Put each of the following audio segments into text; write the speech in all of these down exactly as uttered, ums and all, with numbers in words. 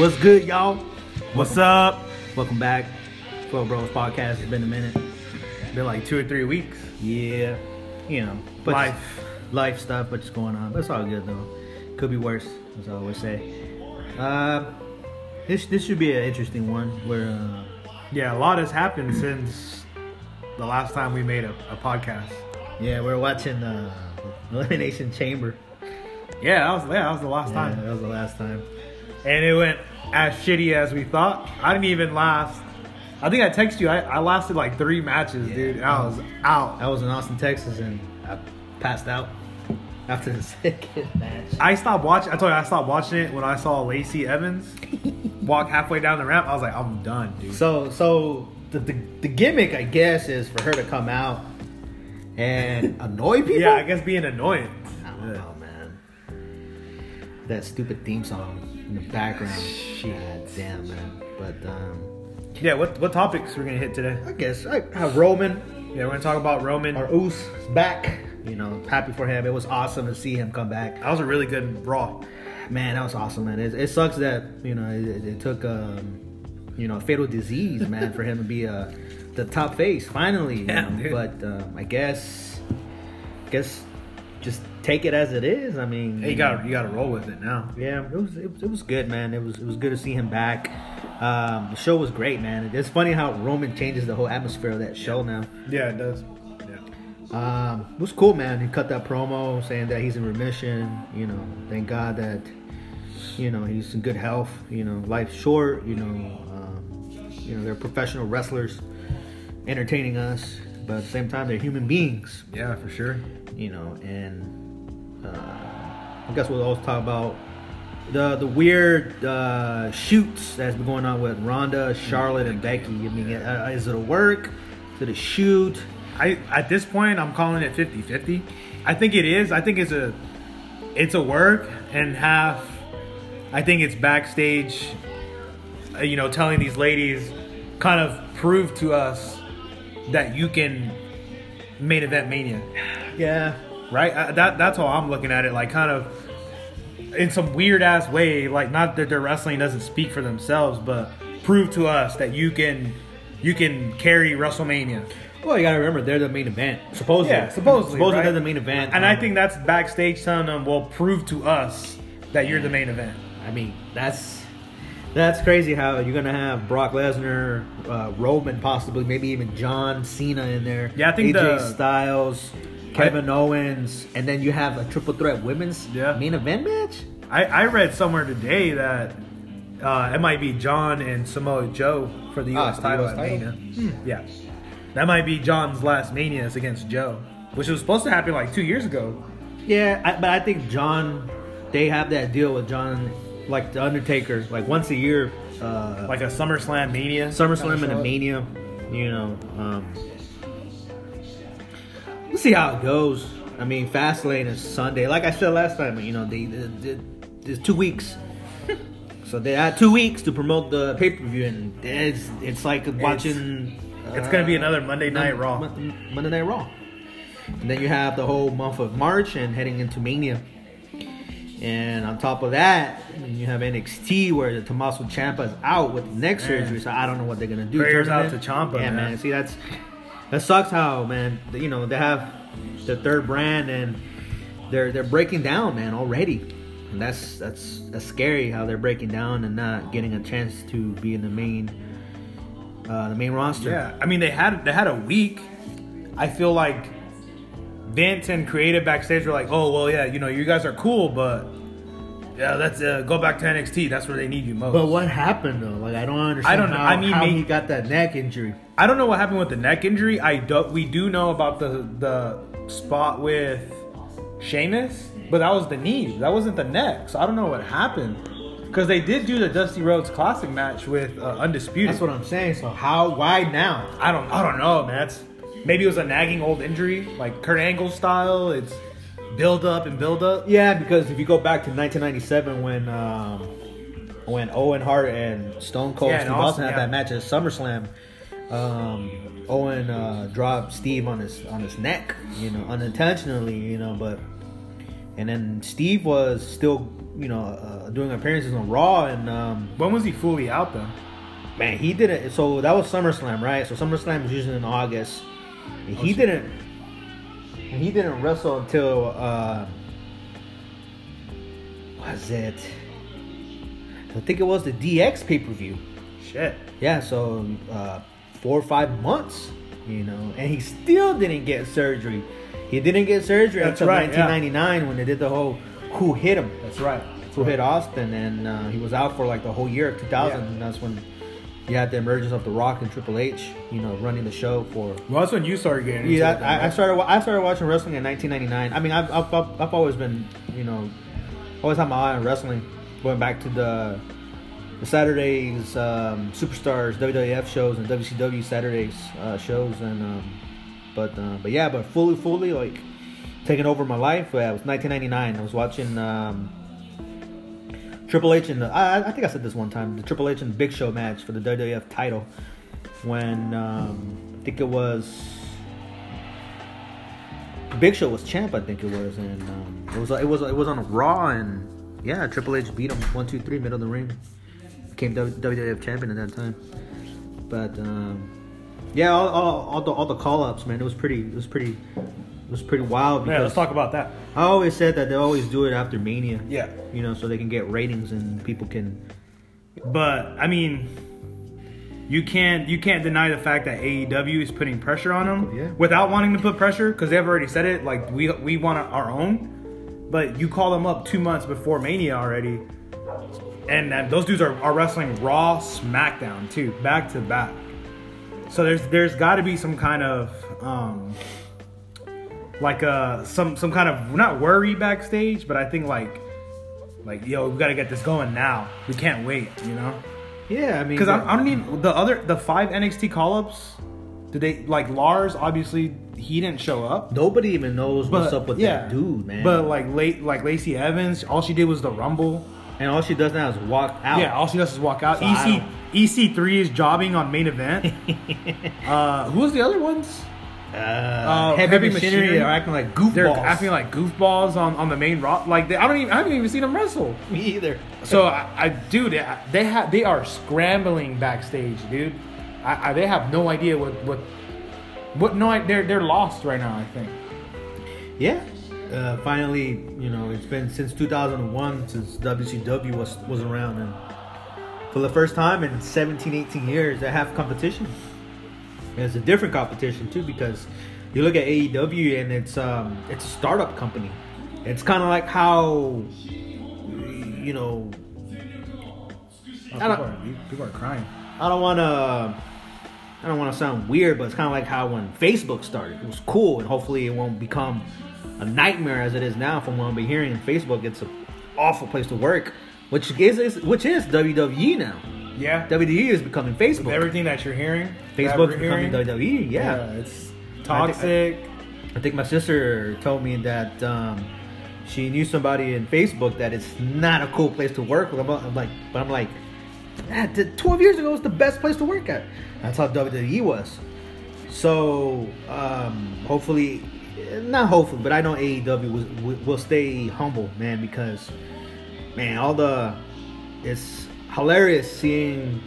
What's good, y'all? What's up? Welcome back. Twelve Bros Podcast. It's been a minute. It's been like two or three weeks. Yeah. You know, but life. Life stuff, but just going on. But it's all good, though. Could be worse, as I always say. Uh, this this should be an interesting one. Where uh, yeah, a lot has happened since the last time we made a, a podcast. Yeah, we're watching uh, Elimination Chamber. Yeah, that was yeah, that was the last yeah, time. That was the last time. And it went as shitty as we thought. I didn't even last. I think I texted you. I, I lasted like three matches, yeah, dude. And I was out. I was in Austin, Texas, and I passed out after the second match. I stopped watching. I told you I stopped watching it when I saw Lacey Evans walk halfway down the ramp. I was like, I'm done, dude. So, so the the, the gimmick, I guess, is for her to come out and annoy people. Yeah, I guess being annoying. I don't know, man. That stupid theme song in the background. Shit. God damn, man. But um yeah, what what topics we're gonna hit today? I guess I have Roman. Yeah, we're gonna talk about Roman. Our Oos is back. You know, happy for him. It was awesome to see him come back. That was a really good Raw. Man, that was awesome, man. It, it sucks that, you know, it, it took um you know, fatal disease, man, for him to be uh the top face finally. Yeah, you know? But um, I guess I guess just take it as it is. I mean, hey, you got you got to roll with it now. Yeah, it was it, it was good, man. It was it was good to see him back. Um, the show was great, man. It's funny how Roman changes the whole atmosphere of that show yeah. now. Yeah, it does. Yeah, um, it was cool, man. He cut that promo saying that he's in remission. You know, thank God that you know he's in good health. You know, life's short. You know, um, you know they're professional wrestlers entertaining us, but at the same time they're human beings. Yeah, for sure. You know, and uh, I guess we'll also talk about the the weird uh, shoots that's been going on with Ronda, Charlotte, and Becky. I mean, uh, is it a work? Is it a shoot? I at this point, I'm calling it fifty-fifty. I think it is. I think it's a it's a work and half. I think it's backstage, uh, you know, telling these ladies, kind of prove to us that you can main event mania. Yeah, right. I, that that's how I'm looking at it. Like, kind of in some weird ass way. Like, not that their wrestling doesn't speak for themselves, but prove to us that you can you can carry WrestleMania. Well, you gotta remember they're the main event. Supposedly, yeah, supposedly, supposedly right? They're the main event. And um, I think that's backstage telling them, "Well, prove to us that you're the main event." I mean, that's that's crazy how you're gonna have Brock Lesnar, uh, Roman, possibly maybe even John Cena in there. Yeah, I think A J the, Styles. Kevin Owens, and then you have a triple threat women's yeah. main event match? I, I read somewhere today that uh, it might be John and Samoa Joe for the U S title at Mania. Hmm. Yeah. That might be John's last Mania is against Joe, which was supposed to happen like two years ago. Yeah, I, but I think John, they have that deal with John, like The Undertaker, like once a year. Uh, like a SummerSlam Mania. SummerSlam and a Mania, you know. Um, Let's see how it goes. I mean, Fastlane is Sunday. Like I said last time, you know, they, they, they, there's two weeks. So they had two weeks to promote the pay-per-view, and it's, it's like watching... It's, uh, it's going to be another Monday Night Raw. Monday Night Raw. And then you have the whole month of March and heading into Mania. And on top of that, you have N X T where the Tommaso Ciampa is out with neck surgery, so I don't know what they're going to do. Prayers out to Ciampa, yeah, man. man. See, that's... That sucks how, man, you know, they have the third brand and they're they're breaking down, man, already. And that's that's that's scary how they're breaking down and not getting a chance to be in the main uh, the main roster. Yeah, I mean they had they had a week. I feel like Vince and creative backstage were like, "Oh, well, yeah, you know, you guys are cool, but yeah, let's uh, go back to N X T. That's where they need you most." But what happened though? Like, I don't understand. I don't know. How, I mean, how maybe, he got that neck injury. I don't know what happened with the neck injury. I do, we do know about the the spot with Sheamus, but that was the knee. That wasn't the neck. So I don't know what happened because they did do the Dusty Rhodes Classic match with uh, Undisputed. That's what I'm saying. So how? Why now? I don't. I don't know, man. That's, maybe it was a nagging old injury, like Kurt Angle style. It's build up and build up. Yeah, because if you go back to nineteen ninety-seven when um, when Owen Hart and Stone Cold yeah, Steve Austin had yeah. that match at SummerSlam, um, Owen uh, dropped Steve on his on his neck, you know, unintentionally, you know. But And then Steve was still, you know, uh, doing appearances on Raw. And um, when was he fully out though? Man, he didn't. So that was SummerSlam, right? So SummerSlam is usually in August. And he oh, didn't. And he didn't wrestle until uh, was it? I think it was the D X pay per view. Shit. Yeah. So uh, four or five months, you know, and he still didn't get surgery. He didn't get surgery That's until right, nineteen ninety-nine yeah. when they did the whole "Who hit him?" That's right. That's who right. hit Austin, and uh, he was out for like the whole year of two thousand, yeah. and that's when you had the emergence of The Rock and Triple H, you know, running the show for. Well, that's when you started getting. Into yeah, it, I, right? I started. I started watching wrestling in nineteen ninety-nine. I mean, I've, I've I've I've always been, you know, always had my eye on wrestling, going back to the the Saturdays um, Superstars W W F shows and W C W Saturdays uh, shows and. Um, But uh, but yeah, but fully, fully, like, taking over my life, yeah, it was nineteen ninety-nine. I was watching um, Triple H and... The, I, I think I said this one time. The Triple H and Big Show match for the W W F title. When... Um, I think it was... Big Show was champ, I think it was. And um, it was it was, it was on Raw, and... Yeah, Triple H beat him. One, two, three, middle of the ring. Became W W F champion at that time. But... Um, Yeah, all, all, all the all the call-ups, man. It was pretty. It was pretty. It was pretty wild. Yeah, let's talk about that. I always said that they always do it after Mania. Yeah, you know, so they can get ratings and people can. But I mean, you can't you can't deny the fact that A E W is putting pressure on them yeah. without wanting to put pressure, because they've already said it. Like we we want our own, but you call them up two months before Mania already, and uh, those dudes are, are wrestling Raw, SmackDown too, back to back. So there's there's got to be some kind of um, like uh some some kind of not worry backstage, but I think like like yo, we gotta get this going now. We can't wait, you know? Yeah, I mean, because I, I don't even the other the five N X T call-ups. Did they like Lars? Obviously, he didn't show up. Nobody even knows but, what's up with yeah, that dude, man. But like late like Lacey Evans, all she did was the Rumble. And all she does now is walk out. Yeah, all she does is walk out. So E C, E C three is jobbing on main event. uh, who was the other ones? Uh, uh, heavy, heavy machinery, machinery are acting like goofballs. They're acting like goofballs on, on the main rock. Like they, I don't even I haven't even seen them wrestle. Me either. So I, I dude, I, they have they are scrambling backstage, dude. I, I they have no idea what what what no they're they're lost right now. I think. Yeah. Uh, finally, you know, it's been since two thousand one since W C W was was around, and for the first time in seventeen, eighteen years, they have competition. And it's a different competition too, because you look at A E W and it's um it's a startup company. It's kind of like how, you know, oh, people, are, people are crying. I don't want to. I don't want to sound weird, but it's kind of like how when Facebook started, it was cool, and hopefully it won't become a nightmare as it is now. From what I'm hearing, and Facebook, it's an awful place to work, which is which is W W E now. Yeah, W W E is becoming Facebook. With everything that you're hearing, Facebook's becoming hearing, W W E. Yeah, yeah, it's toxic. I, th- I, I think my sister told me that um, she knew somebody in Facebook that it's not a cool place to work. But I'm, I'm like, but I'm like, ah, twelve years ago was the best place to work at. That's how W W E was. So um, hopefully. Not hopefully, but I know A E W will, will stay humble, man, because, man, all the... It's hilarious seeing,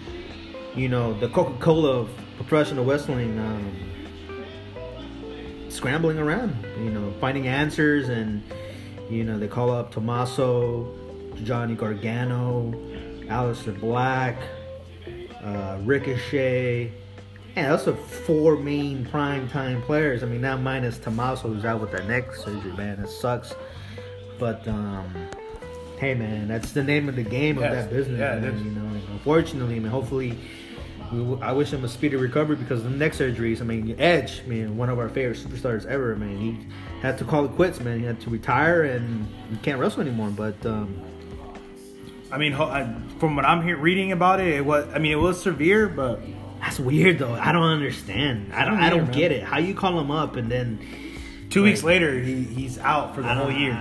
you know, the Coca-Cola of professional wrestling um, scrambling around, you know, finding answers, and, you know, they call up Tommaso, Johnny Gargano, Aleister Black, uh, Ricochet... Yeah, that's the four main primetime players. I mean, now minus Tommaso, who's out with that neck surgery, man. It sucks. But, um, hey, man, that's the name of the game yes. of that business, yeah, man. You know, unfortunately, I mean, hopefully, we w- I wish him a speedy recovery, because the neck surgeries, I mean, Edge, I mean, one of our favorite superstars ever, man. He had to call it quits, man. He had to retire, and he can't wrestle anymore. But, um, I mean, from what I'm here reading about it, it was, I mean, it was severe, but. That's weird though. I don't understand. I don't. I don't get it. How you call him up and then two like, weeks later he, he's out for the whole year.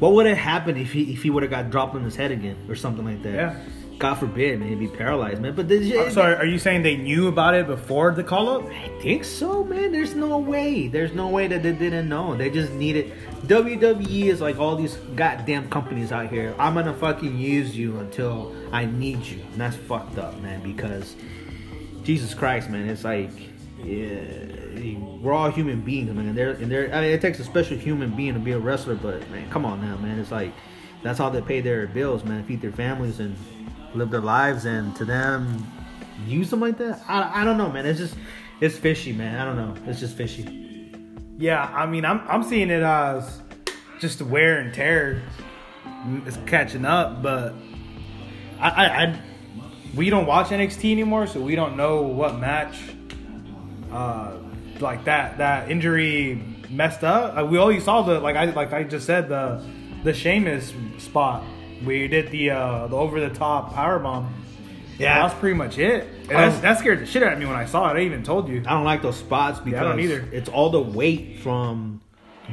What would have happened if he if he would have got dropped on his head again or something like that? Yeah. God forbid, man, he'd be paralyzed, man. But this, I'm sorry, are you saying they knew about it before the call-up? I think so, man. There's no way. There's no way that they didn't know. They just needed... W W E is like all these goddamn companies out here. I'm gonna fucking use you until I need you. And that's fucked up, man, because... Jesus Christ, man, it's like... Yeah, we're all human beings, man. And they're, and they're, I mean, it takes a special human being to be a wrestler, but, man, come on now, man. It's like... That's how they pay their bills, man. Feed their families and... live their lives, and to them use them like that. I, I don't know, man. It's just it's fishy, man. I don't know. It's just fishy. Yeah, I mean, I'm I'm seeing it as just the wear and tear is catching up, but I, I, I we don't watch N X T anymore, so we don't know what match uh, like that that injury messed up. We always saw the like I like I just said the the Sheamus spot. We did the uh, the over the top powerbomb. Yeah, that's pretty much it. And that's, that scared the shit out of me when I saw it. I even told you I don't like those spots because yeah, I don't either. It's all the weight from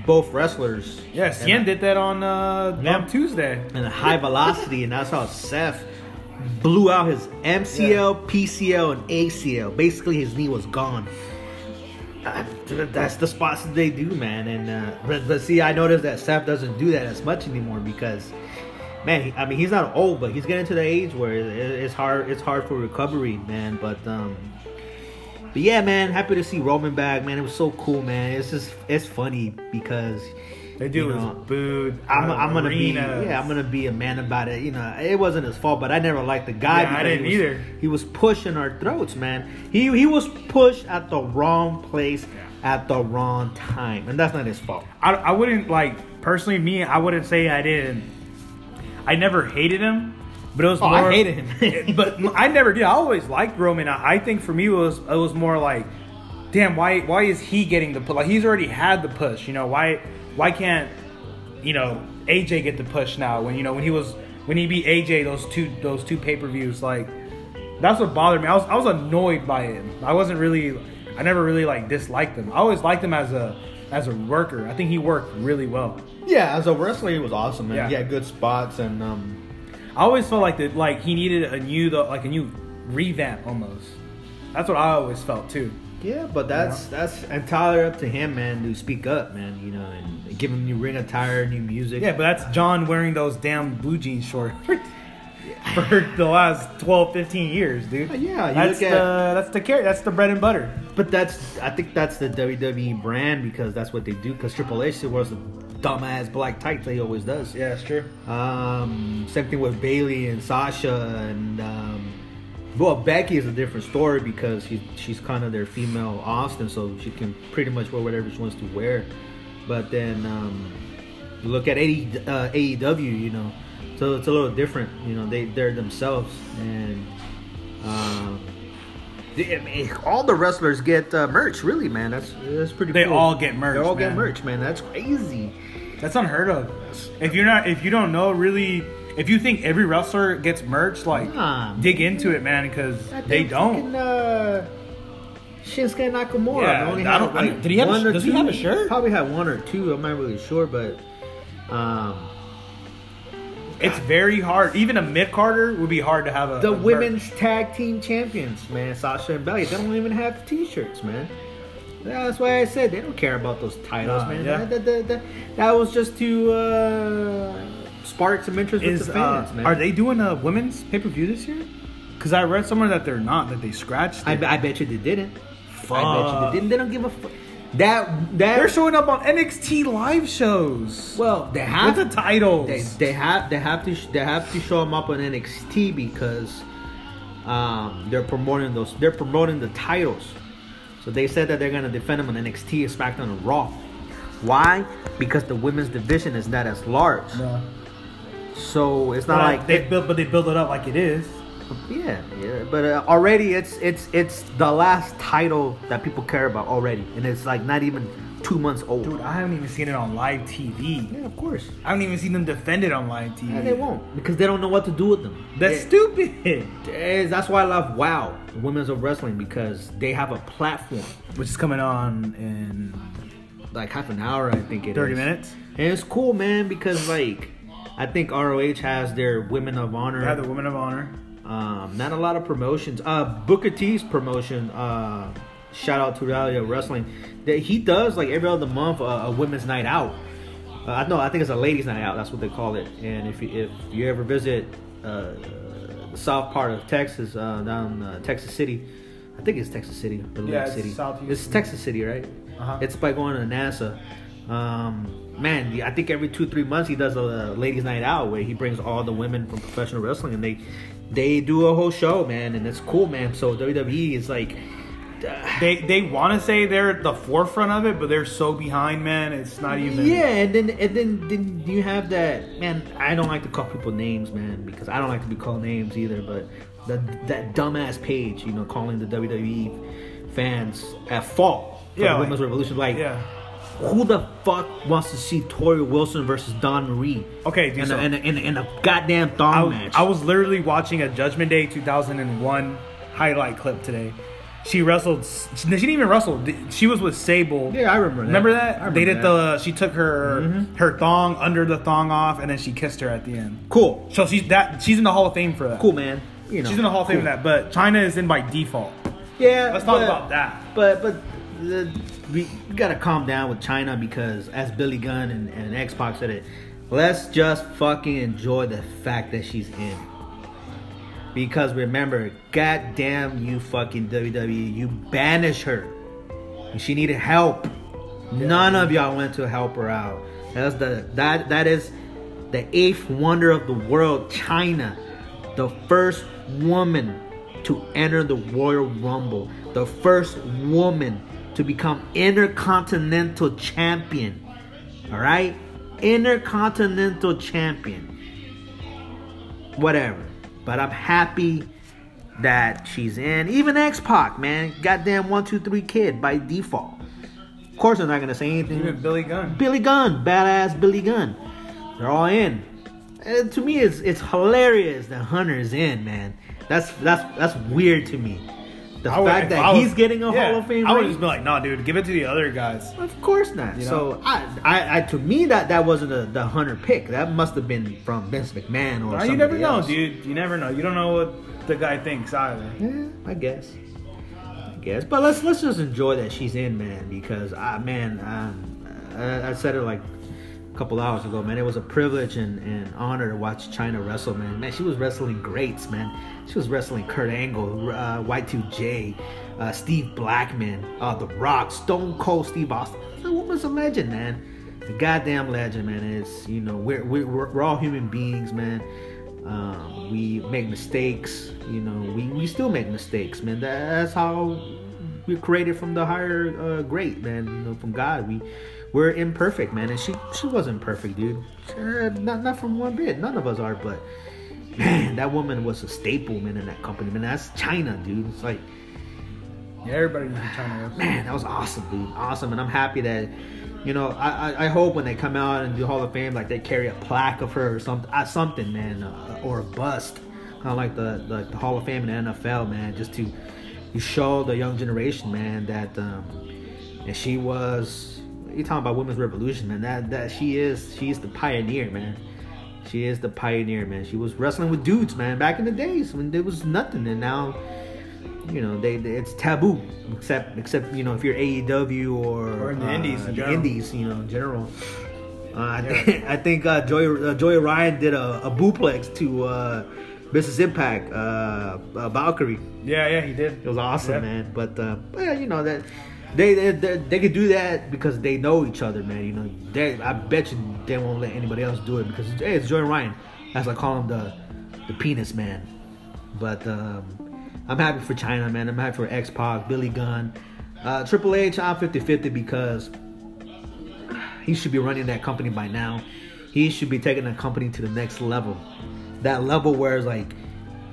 both wrestlers. Yeah, C M did that on uh, yeah. on Tuesday and a high velocity, and that's how Seth blew out his M C L, yeah. P C L, and A C L. Basically, his knee was gone. That's the spots that they do, man. And uh, but, but see, I noticed that Seth doesn't do that as much anymore because. Man, I mean, he's not old, but he's getting to the age where it's hard. It's hard for recovery, man. But, um, but yeah, man, happy to see Roman back, man. It was so cool, man. It's just, it's funny because they do you know, booed. I'm, I'm gonna be, yeah, I'm gonna be a man about it. You know, it wasn't his fault, but I never liked the guy. Yeah, I didn't he was, either. He was pushing our throats, man. He he was pushed at the wrong place yeah. at the wrong time, and that's not his fault. I I wouldn't like personally me. I wouldn't say I didn't. I never hated him, but it was oh, more... I hated him. But I never did. I always liked Roman. I, I think for me, it was it was more like, damn, why why is he getting the push? Like, he's already had the push, you know? Why why can't, you know, A J get the push now? When, you know, when he was... When he beat A J, those two those two pay-per-views, like... That's what bothered me. I was I was annoyed by him. I wasn't really... I never really, like, disliked him. I always liked him as a... As a worker, I think he worked really well. Yeah, as a wrestler, he was awesome, man. Yeah. He had good spots, and um, I always felt like that, like he needed a new, like a new revamp almost. That's what I always felt too. Yeah, but that's you know? that's entirely up to him, man, to speak up, man. You know, and give him new ring attire, new music. Yeah, but that's John wearing those damn blue jean shorts for the last twelve, fifteen years, dude. Yeah, you that's look at the, that's the carrot, that's the bread and butter. But that's, I think that's the W W E brand because that's what they do. Because Triple H wears the dumbass black tights that he always does. Yeah, that's true. Um, same thing with Bayley and Sasha and um, well, Becky is a different story because she, she's kind of their female Austin, so she can pretty much wear whatever she wants to wear. But then um, look at A E W, you know, so it's a little different. You know, they they're themselves and. Um, I mean, all the wrestlers get uh, merch, really, man. That's that's pretty. They cool. all get merch. They all man. get merch, man. That's crazy. That's unheard of. If you're not, if you don't know, really, if you think every wrestler gets merch, like nah, dig man. into it, man, because they don't. Fucking, uh, Shinsuke Nakamura. Yeah, only I don't, had, I mean, like, did he have? A, does two? he have a shirt? Probably had one or two. I'm not really sure, but um, it's very hard. Even a mid-carder would be hard to have a... The a women's merch. Tag team champions, man. Sasha and Bayley. They don't even have T-shirts, man. That's why I said they don't care about those titles, uh, man. Yeah. That, that, that, that, that was just to uh, spark some interest Is, with the fans, uh, man. Are they doing a women's pay-per-view this year? Because I read somewhere that they're not, that they scratched it. I, I bet you they didn't. Fuck. I bet you they didn't. They don't give a fuck. That, that they're showing up on N X T live shows. Well, they have the titles. They, they have they have to they have to show them up on N X T because um, they're promoting those. They're promoting the titles. So they said that they're gonna defend them on N X T, SmackDown, and Raw. Why? Because the women's division is not as large. No. So it's not well, like they it, built, but they build it up like it is. Yeah, yeah, but uh, already it's it's it's the last title that people care about already, and it's like not even two months old. Dude, I haven't even seen it on live T V. Yeah, of course. I haven't even seen them defend it on live T V. Yeah, they won't because they don't know what to do with them. That's it, stupid. Is, that's why I love WOW, the Women's of Wrestling, because they have a platform which is coming on in like half an hour, I think it thirty is. thirty minutes, and it's cool, man, because like I think R O H has their Women of Honor. They have the Women of Honor. Um, not a lot of promotions. Uh, Booker T's promotion, uh, shout out to Reality of Wrestling, that he does like every other month uh, a women's night out. I uh, know I think it's a ladies' night out. That's what they call it. And if you, if you ever visit uh, the south part of Texas, uh, down uh, Texas City, I think it's Texas City. Or yeah, it's City. Southeast. It's Texas City, right? Uh-huh. It's by going to NASA. Um, man, I think every two three months he does a, a ladies' night out where he brings all the women from professional wrestling and they they do a whole show, man, and it's cool, man. So W W E is like. They they want to say they're at the forefront of it, but they're so behind, man. It's not even. Yeah, and then and then, then you have that, man. I don't like to call people names, man, because I don't like to be called names either. But that that dumbass Paige, you know, calling the W W E fans at fault for yeah, the women's like, revolution. Like, yeah. Who the fuck wants to see Tori Wilson versus Don Marie? Okay, do in, so. a, in, a, in, a, in a goddamn thong I, match. I was literally watching a Judgment Day two thousand one highlight clip today. She wrestled. She didn't even wrestle. She was with Sable. Yeah, I remember that. Remember that? I remember they did that. the. She took her mm-hmm. her thong under the thong off, and then she kissed her at the end. Cool. So she's that. She's in the Hall of Fame for that. Cool, man. You know, she's in the Hall of cool. Fame for that. But Chyna is in by default. Yeah. Let's talk but, about that. But but the, we gotta calm down with Chyna because as Billy Gunn and, and X-Pac said it, let's just fucking enjoy the fact that she's in. Because remember, goddamn you fucking W W E, you banished her. And she needed help. Yeah. None of y'all went to help her out. That's the that that is the eighth wonder of the world, Chyna, the first woman to enter the Royal Rumble, the first woman to become Intercontinental Champion. All right, Intercontinental Champion. Whatever. But I'm happy that she's in. Even X-Pac, man. Goddamn one two three kid by default. Of course I'm not going to say anything. Even Billy Gunn. Billy Gunn. Badass Billy Gunn. They're all in. And to me, it's it's hilarious that Hunter's in, man. That's that's that's weird to me. The I fact would, that was, he's getting a yeah, Hall of Fame I would race, just be like, nah, dude. Give it to the other guys. Of course not. You know? So, I, I, I, to me, that, that wasn't a, the Hunter pick. That must have been from Vince McMahon or nah, somebody you never else. know, dude. You never know. You don't know what the guy thinks either. Yeah, I guess. I guess. But let's let's just enjoy that she's in, man. Because, I, man, um, I, I said it like a couple hours ago, man. It was a privilege and, and honor to watch Chyna wrestle, man. Man, she was wrestling greats, man. She was wrestling Kurt Angle, uh, Y two J, uh, Steve Blackman, uh, The Rock, Stone Cold Steve Austin. The woman's a legend, man. A goddamn legend, man. It's, you know, we're we're we're all human beings, man. Um, we make mistakes, you know. We, we still make mistakes, man. That's how we're created from the higher uh, great, man. You know, from God. We we're imperfect, man. And she she wasn't perfect, dude. Uh, not not from one bit. None of us are, but. Man, that woman was a staple, man, in that company. Man, that's Chyna, dude. It's like... Yeah, everybody knows Chyna. Man, that was awesome, dude. Awesome, and I'm happy that... You know, I, I, I hope when they come out and do Hall of Fame, like, they carry a plaque of her or something, uh, something, man. Uh, or a bust. Kind of like the, the, the Hall of Fame in the N F L, man. Just to you show the young generation, man, that... Um, and she was... You're talking about women's revolution, man. That, that she is... She's the pioneer, man. She is the pioneer, man. She was wrestling with dudes, man, back in the days when there was nothing, and now, you know, they, they it's taboo. Except, except you know, if you're A E W or, or in the uh, Indies, in the Indies, you know, in general. Uh, I, yeah. th- I think uh, Joey uh, Joey Ryan did a, a booplex to uh, Missus Impact, uh, uh, Valkyrie. Yeah, yeah, he did. It was awesome, yeah. man. But, uh, but yeah, you know that. They, they they they could do that because they know each other, man. You know, they, I bet you they won't let anybody else do it because hey, it's Joey Ryan, as I call him the the penis man. But um, I'm happy for Chyna, man. I'm happy for X-Pac, Billy Gunn, uh, Triple H. I'm fifty-fifty because he should be running that company by now. He should be taking that company to the next level, that level where it's like.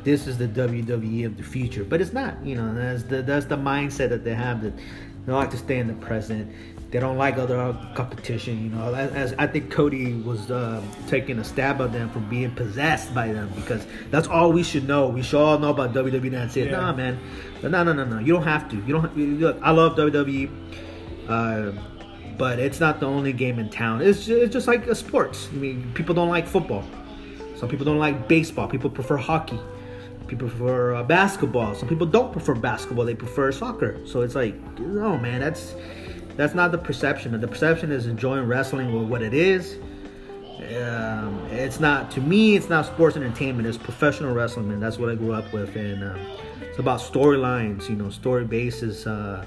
This is the W W E of the future, but it's not. You know, that's the that's the mindset that they have. That they like to stay in the present. They don't like other competition. You know, as, as I think Cody was uh, taking a stab at them from being possessed by them because that's all we should know. We should all know about W W E. That's it. Yeah. Nah, man. No, no, no, no. You don't have to. You don't. Have, look, I love W W E, uh, but it's not the only game in town. It's just, it's just like a sports. I mean, people don't like football. Some people don't like baseball. People prefer hockey. people prefer uh, basketball. Some people don't prefer basketball, they prefer soccer. So it's like, no, man, that's that's not the perception. The perception is enjoying wrestling with what it is. Um, it's not, to me, it's not sports entertainment, it's professional wrestling, man. That's what I grew up with, and uh, it's about storylines, you know, story basis, uh,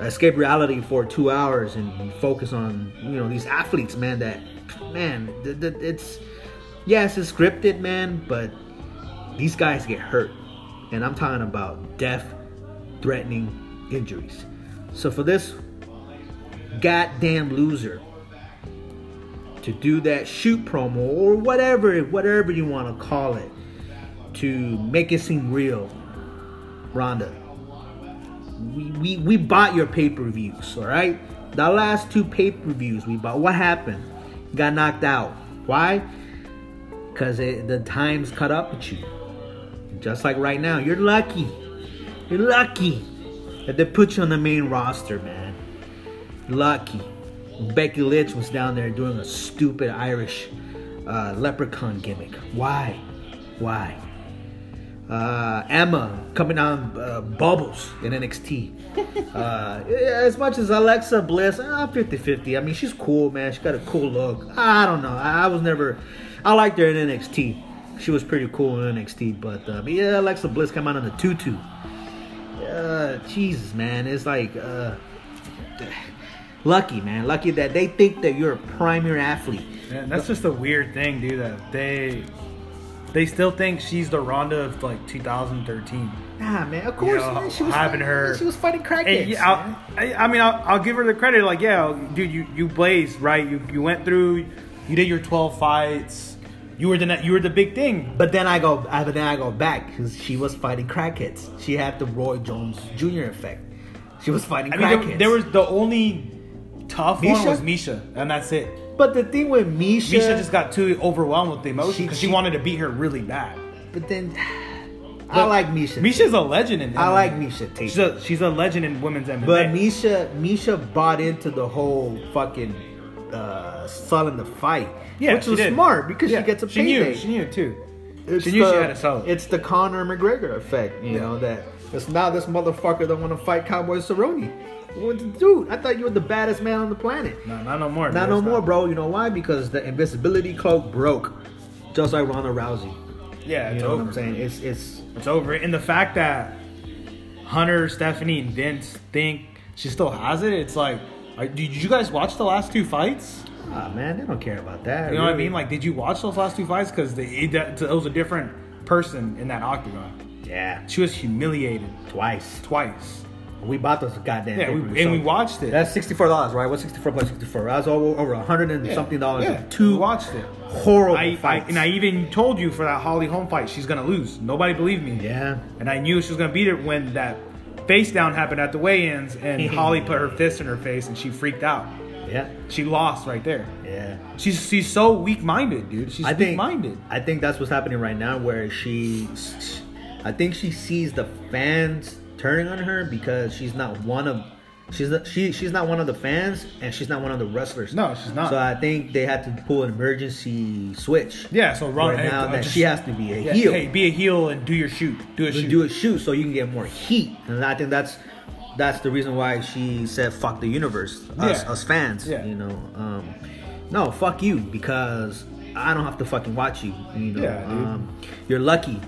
escape reality for two hours and focus on, you know, these athletes, man, that, man, th- th- it's, yes, it's scripted, man, but these guys get hurt, and I'm talking about death-threatening injuries. So for this goddamn loser to do that shoot promo or whatever, whatever you want to call it, to make it seem real, Ronda, we we, we bought your pay-per-views, all right? The last two pay-per-views we bought. What happened? Got knocked out. Why? Because the time's caught up with you. Just like right now. You're lucky. You're lucky that they put you on the main roster, man. Lucky. Becky Lynch was down there doing a stupid Irish uh, leprechaun gimmick. Why? Why? Uh, Emma coming on uh, bubbles in N X T. Uh, as much as Alexa Bliss, uh, fifty-fifty. I mean, she's cool, man. She got a cool look. I don't know. I, I was never... I liked her in N X T. She was pretty cool in N X T. But, uh, but yeah, Alexa Bliss came out in the tutu. Uh, Jesus, man. It's like... Uh, Lucky, man. Lucky that they think that you're a primary athlete. Man, that's just a weird thing, dude. That they they still think she's the Ronda of like two thousand thirteen. Nah, man. Of course, you know, man. She was having her. She was fighting crackheads. Yeah, I, I mean, I'll, I'll give her the credit. Like, yeah, dude, you, you blazed, right? You you went through. You did your twelve fights. You were the you were the big thing. But then I go, I, but then I go back because she was fighting crackheads. She had the Roy Jones Junior effect. She was fighting I crackheads. Mean, there, there was the only. Tough Miesha? One was Miesha, and that's it. But the thing with Miesha... Miesha just got too overwhelmed with the emotion because she, she wanted to beat her really bad. But then... But I like Miesha. Misha's a legend in M M A. I like Miesha Tate. She's a, she's a legend in women's M M A. But Miesha Miesha bought into the whole fucking uh, selling the fight. Yeah, which was did. smart because yeah. she gets a payday. She knew. She knew, too. It's she knew the, she had a sell. It's the Conor McGregor effect, you yeah. know, that... It's now this motherfucker that want to fight Cowboy Cerrone. Dude, I thought you were the baddest man on the planet. No, not no more. Not no more, bro. You know why? Because the invisibility cloak broke, just like Ronda Rousey. Yeah, it's over. You know what I'm saying? It's it's it's over. And the fact that Hunter, Stephanie, and Vince think she still has it, it's like, did you guys watch the last two fights? Ah, man, they don't care about that. You know what I mean? Like, did you watch those last two fights? Because it, it was a different person in that octagon. Yeah, she was humiliated twice. Twice. We bought those goddamn yeah, papers, we, and so. we watched it. That's sixty-four dollars, right? What's sixty-four plus sixty-four? That's over over a hundred and yeah, something dollars. Yeah, two we watched it. Horrible I, fights. I, and I even told you for that Holly Holm fight, she's gonna lose. Nobody believed me. Yeah, and I knew she was gonna beat her when that face down happened at the weigh-ins, and Holly put her fist in her face, and she freaked out. Yeah, she lost right there. Yeah, she's she's so weak-minded, dude. She's I think, weak-minded. I think that's what's happening right now, where she, I think she sees the fans turning on her because she's not one of she's not, she she's not one of the fans and she's not one of the wrestlers. No, she's not. So I think they had to pull an emergency switch. Yeah, so Ronda right now that just, she has to be a yeah, heel. Hey, be a heel and do your shoot. Do a shoot. Do a shoot so you can get more heat. And I think that's that's the reason why she said fuck the universe, us yeah. us fans. Yeah. You know, um, no, fuck you because I don't have to fucking watch you. You know, yeah, um, you're lucky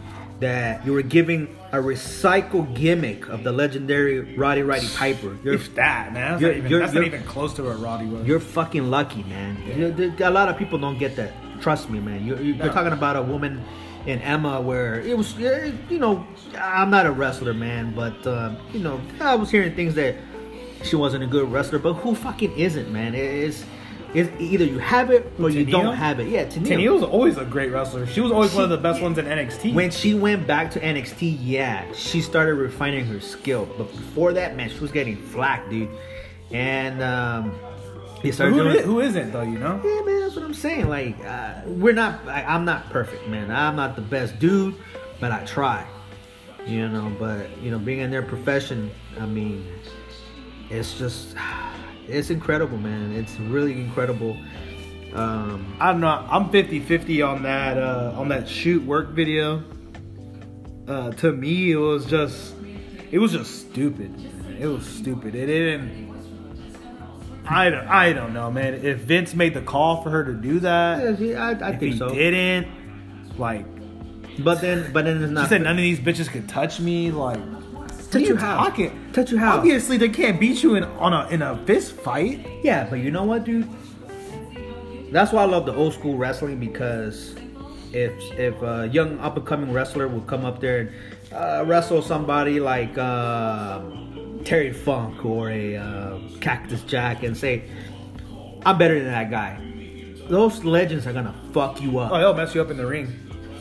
that you were giving a recycled gimmick of the legendary Roddy Roddy Piper. You're, if that, man. That's, you're, not, even, you're, that's you're, not even close to what Roddy was. You're fucking lucky, man. Yeah. A lot of people don't get that. Trust me, man. You're, you're no. talking about a woman in Emma where it was, you know, I'm not a wrestler, man, but, um, you know, I was hearing things that she wasn't a good wrestler, but who fucking isn't, man? It's... It's either you have it or Tenille? you don't have it. Yeah, Tenille. Tenille was always a great wrestler. She was always she, one of the best yeah. ones in N X T. When she went back to N X T, yeah, she started refining her skill. But before that, man, she was getting flack, dude. And um, they started who, doing it. Who isn't though? You know? Yeah, man, that's what I'm saying. Like, uh, we're not. I, I'm not perfect, man. I'm not the best dude, but I try. You know, but you know, being in their profession, I mean, it's just. It's incredible, man. It's really incredible. Um, I'm not. I'm fifty-fifty on that uh, on that shoot work video. uh, to me, it was just, it was just stupid. Man. It was stupid. It didn't. I don't, I don't know, man. If Vince made the call for her to do that, yeah, I, I if think he so. didn't, like, but then, but then it's not. She said none of these bitches could touch me, like. Touch you how? Touch you how? Obviously, they can't beat you in on a in a fist fight. Yeah, but you know what, dude? That's why I love the old school wrestling, because if if a young up and coming wrestler would come up there and uh, wrestle somebody like uh, Terry Funk or a uh, Cactus Jack and say, "I'm better than that guy," those legends are gonna fuck you up. Oh, they'll mess you up in the ring.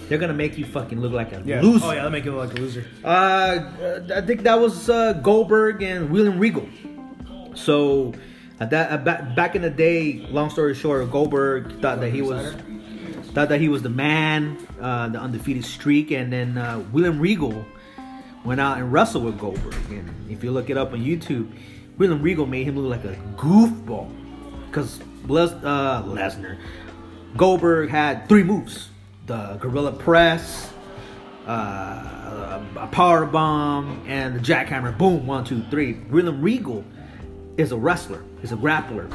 They're going to make you fucking look like a yeah. loser. Oh, yeah, they'll make you look like a loser. Uh, I think that was uh, Goldberg and William Regal. So, at that at back, back in the day, long story short, Goldberg thought that he was thought that he was the man, uh, the undefeated streak. And then uh, William Regal went out and wrestled with Goldberg. And if you look it up on YouTube, William Regal made him look like a goofball. Because Les- uh, Lesnar, Goldberg had three moves. The gorilla press, uh, a power bomb, and the jackhammer. Boom, one, two, three. William Regal is a wrestler. He's a grappler.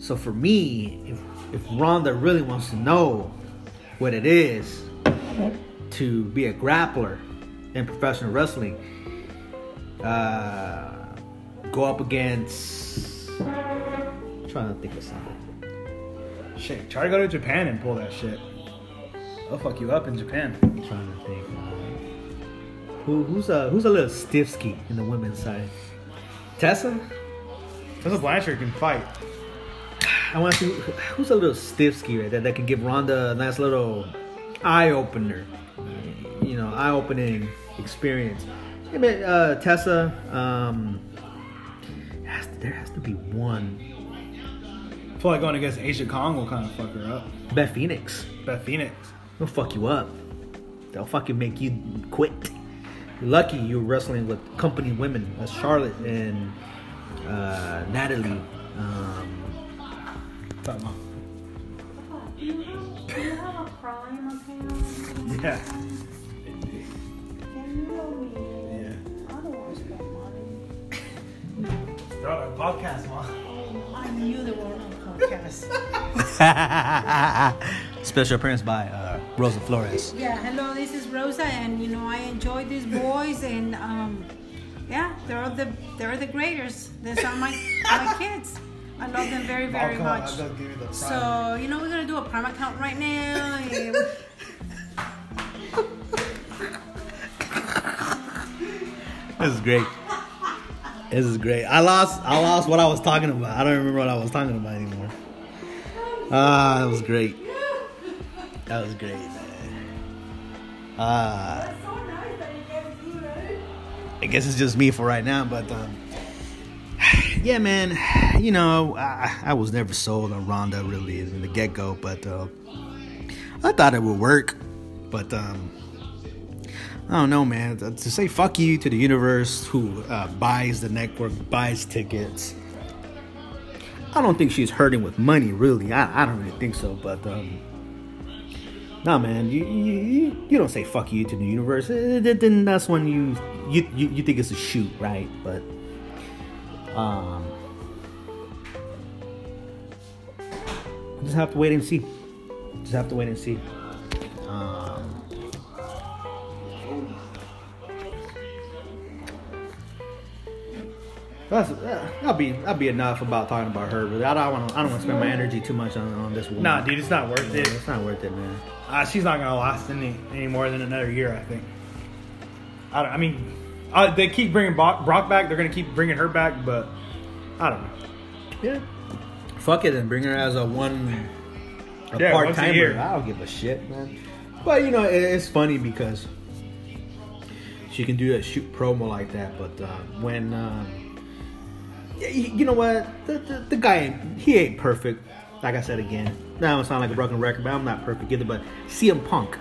So for me, if, if Ronda really wants to know what it is to be a grappler in professional wrestling, uh, go up against. I'm trying to think of something. Shit, try to go to Japan and pull that shit. They'll fuck you up in Japan. I'm trying to think. Uh, who, who's a who's a little stiff-ski in the women's side? Tessa? Tessa Blanchard can fight. I want to see who, who's a little stiff-ski right there that can give Ronda a nice little eye-opener. You know, eye-opening experience. Hey, man, uh, Tessa, um, has to, there has to be one. I feel like going against Asia Kong will kind of fuck her up. Beth Phoenix. Beth Phoenix. They'll fuck you up. They'll fucking make you quit. You're lucky you're wrestling with company women. That's Charlotte and uh, Natalie. Um, do you have, do you have a crime account? Yeah. Yeah. Otherwise, you got money. They're on a podcast, Mom. I knew they were on a podcast. Special appearance by uh, Rosa Flores. Yeah, hello, this is Rosa, and you know I enjoy these boys, and um, yeah, they're the they're the graders. These are my my kids. I love them very very I'll much. I'll give you the prime. So you know we're gonna do a prime account right now. And... This is great. This is great. I lost I lost what I was talking about. I don't remember what I was talking about anymore. Ah, that was great. That was great, man. Uh, That's so nice that you guys do, right? I guess it's just me for right now, but um, yeah, man. You know, I, I was never sold on Ronda really in the get-go, but uh, I thought it would work. But um, I don't know, man. To say fuck you to the universe who uh, buys the network, buys tickets. I don't think she's hurting with money, really. I, I don't really think so, but. Um, Nah, man, you, you you don't say fuck you to the universe. Then that's when you you, you, you think it's a shoot, right? But um, just have to wait and see. Just have to wait and see. Um, that's that'll be that'll be enough about talking about her. Really, I don't want I don't want to spend my energy too much on, on this woman. Nah, dude, it's not worth yeah, it. It's not worth it, man. Uh, she's not gonna last any, any more than another year, I think. I, don't, I mean, uh, they keep bringing Brock, Brock back. They're gonna keep bringing her back, but I don't know. Yeah, fuck it and bring her as a one, a yeah, part timer. I don't give a shit, man. But you know, it, it's funny because she can do a shoot promo like that, but uh, when uh, you, you know what, the, the, the guy he ain't perfect. Like I said again, now it sound like a broken record, but I'm not perfect either. But C M Punk,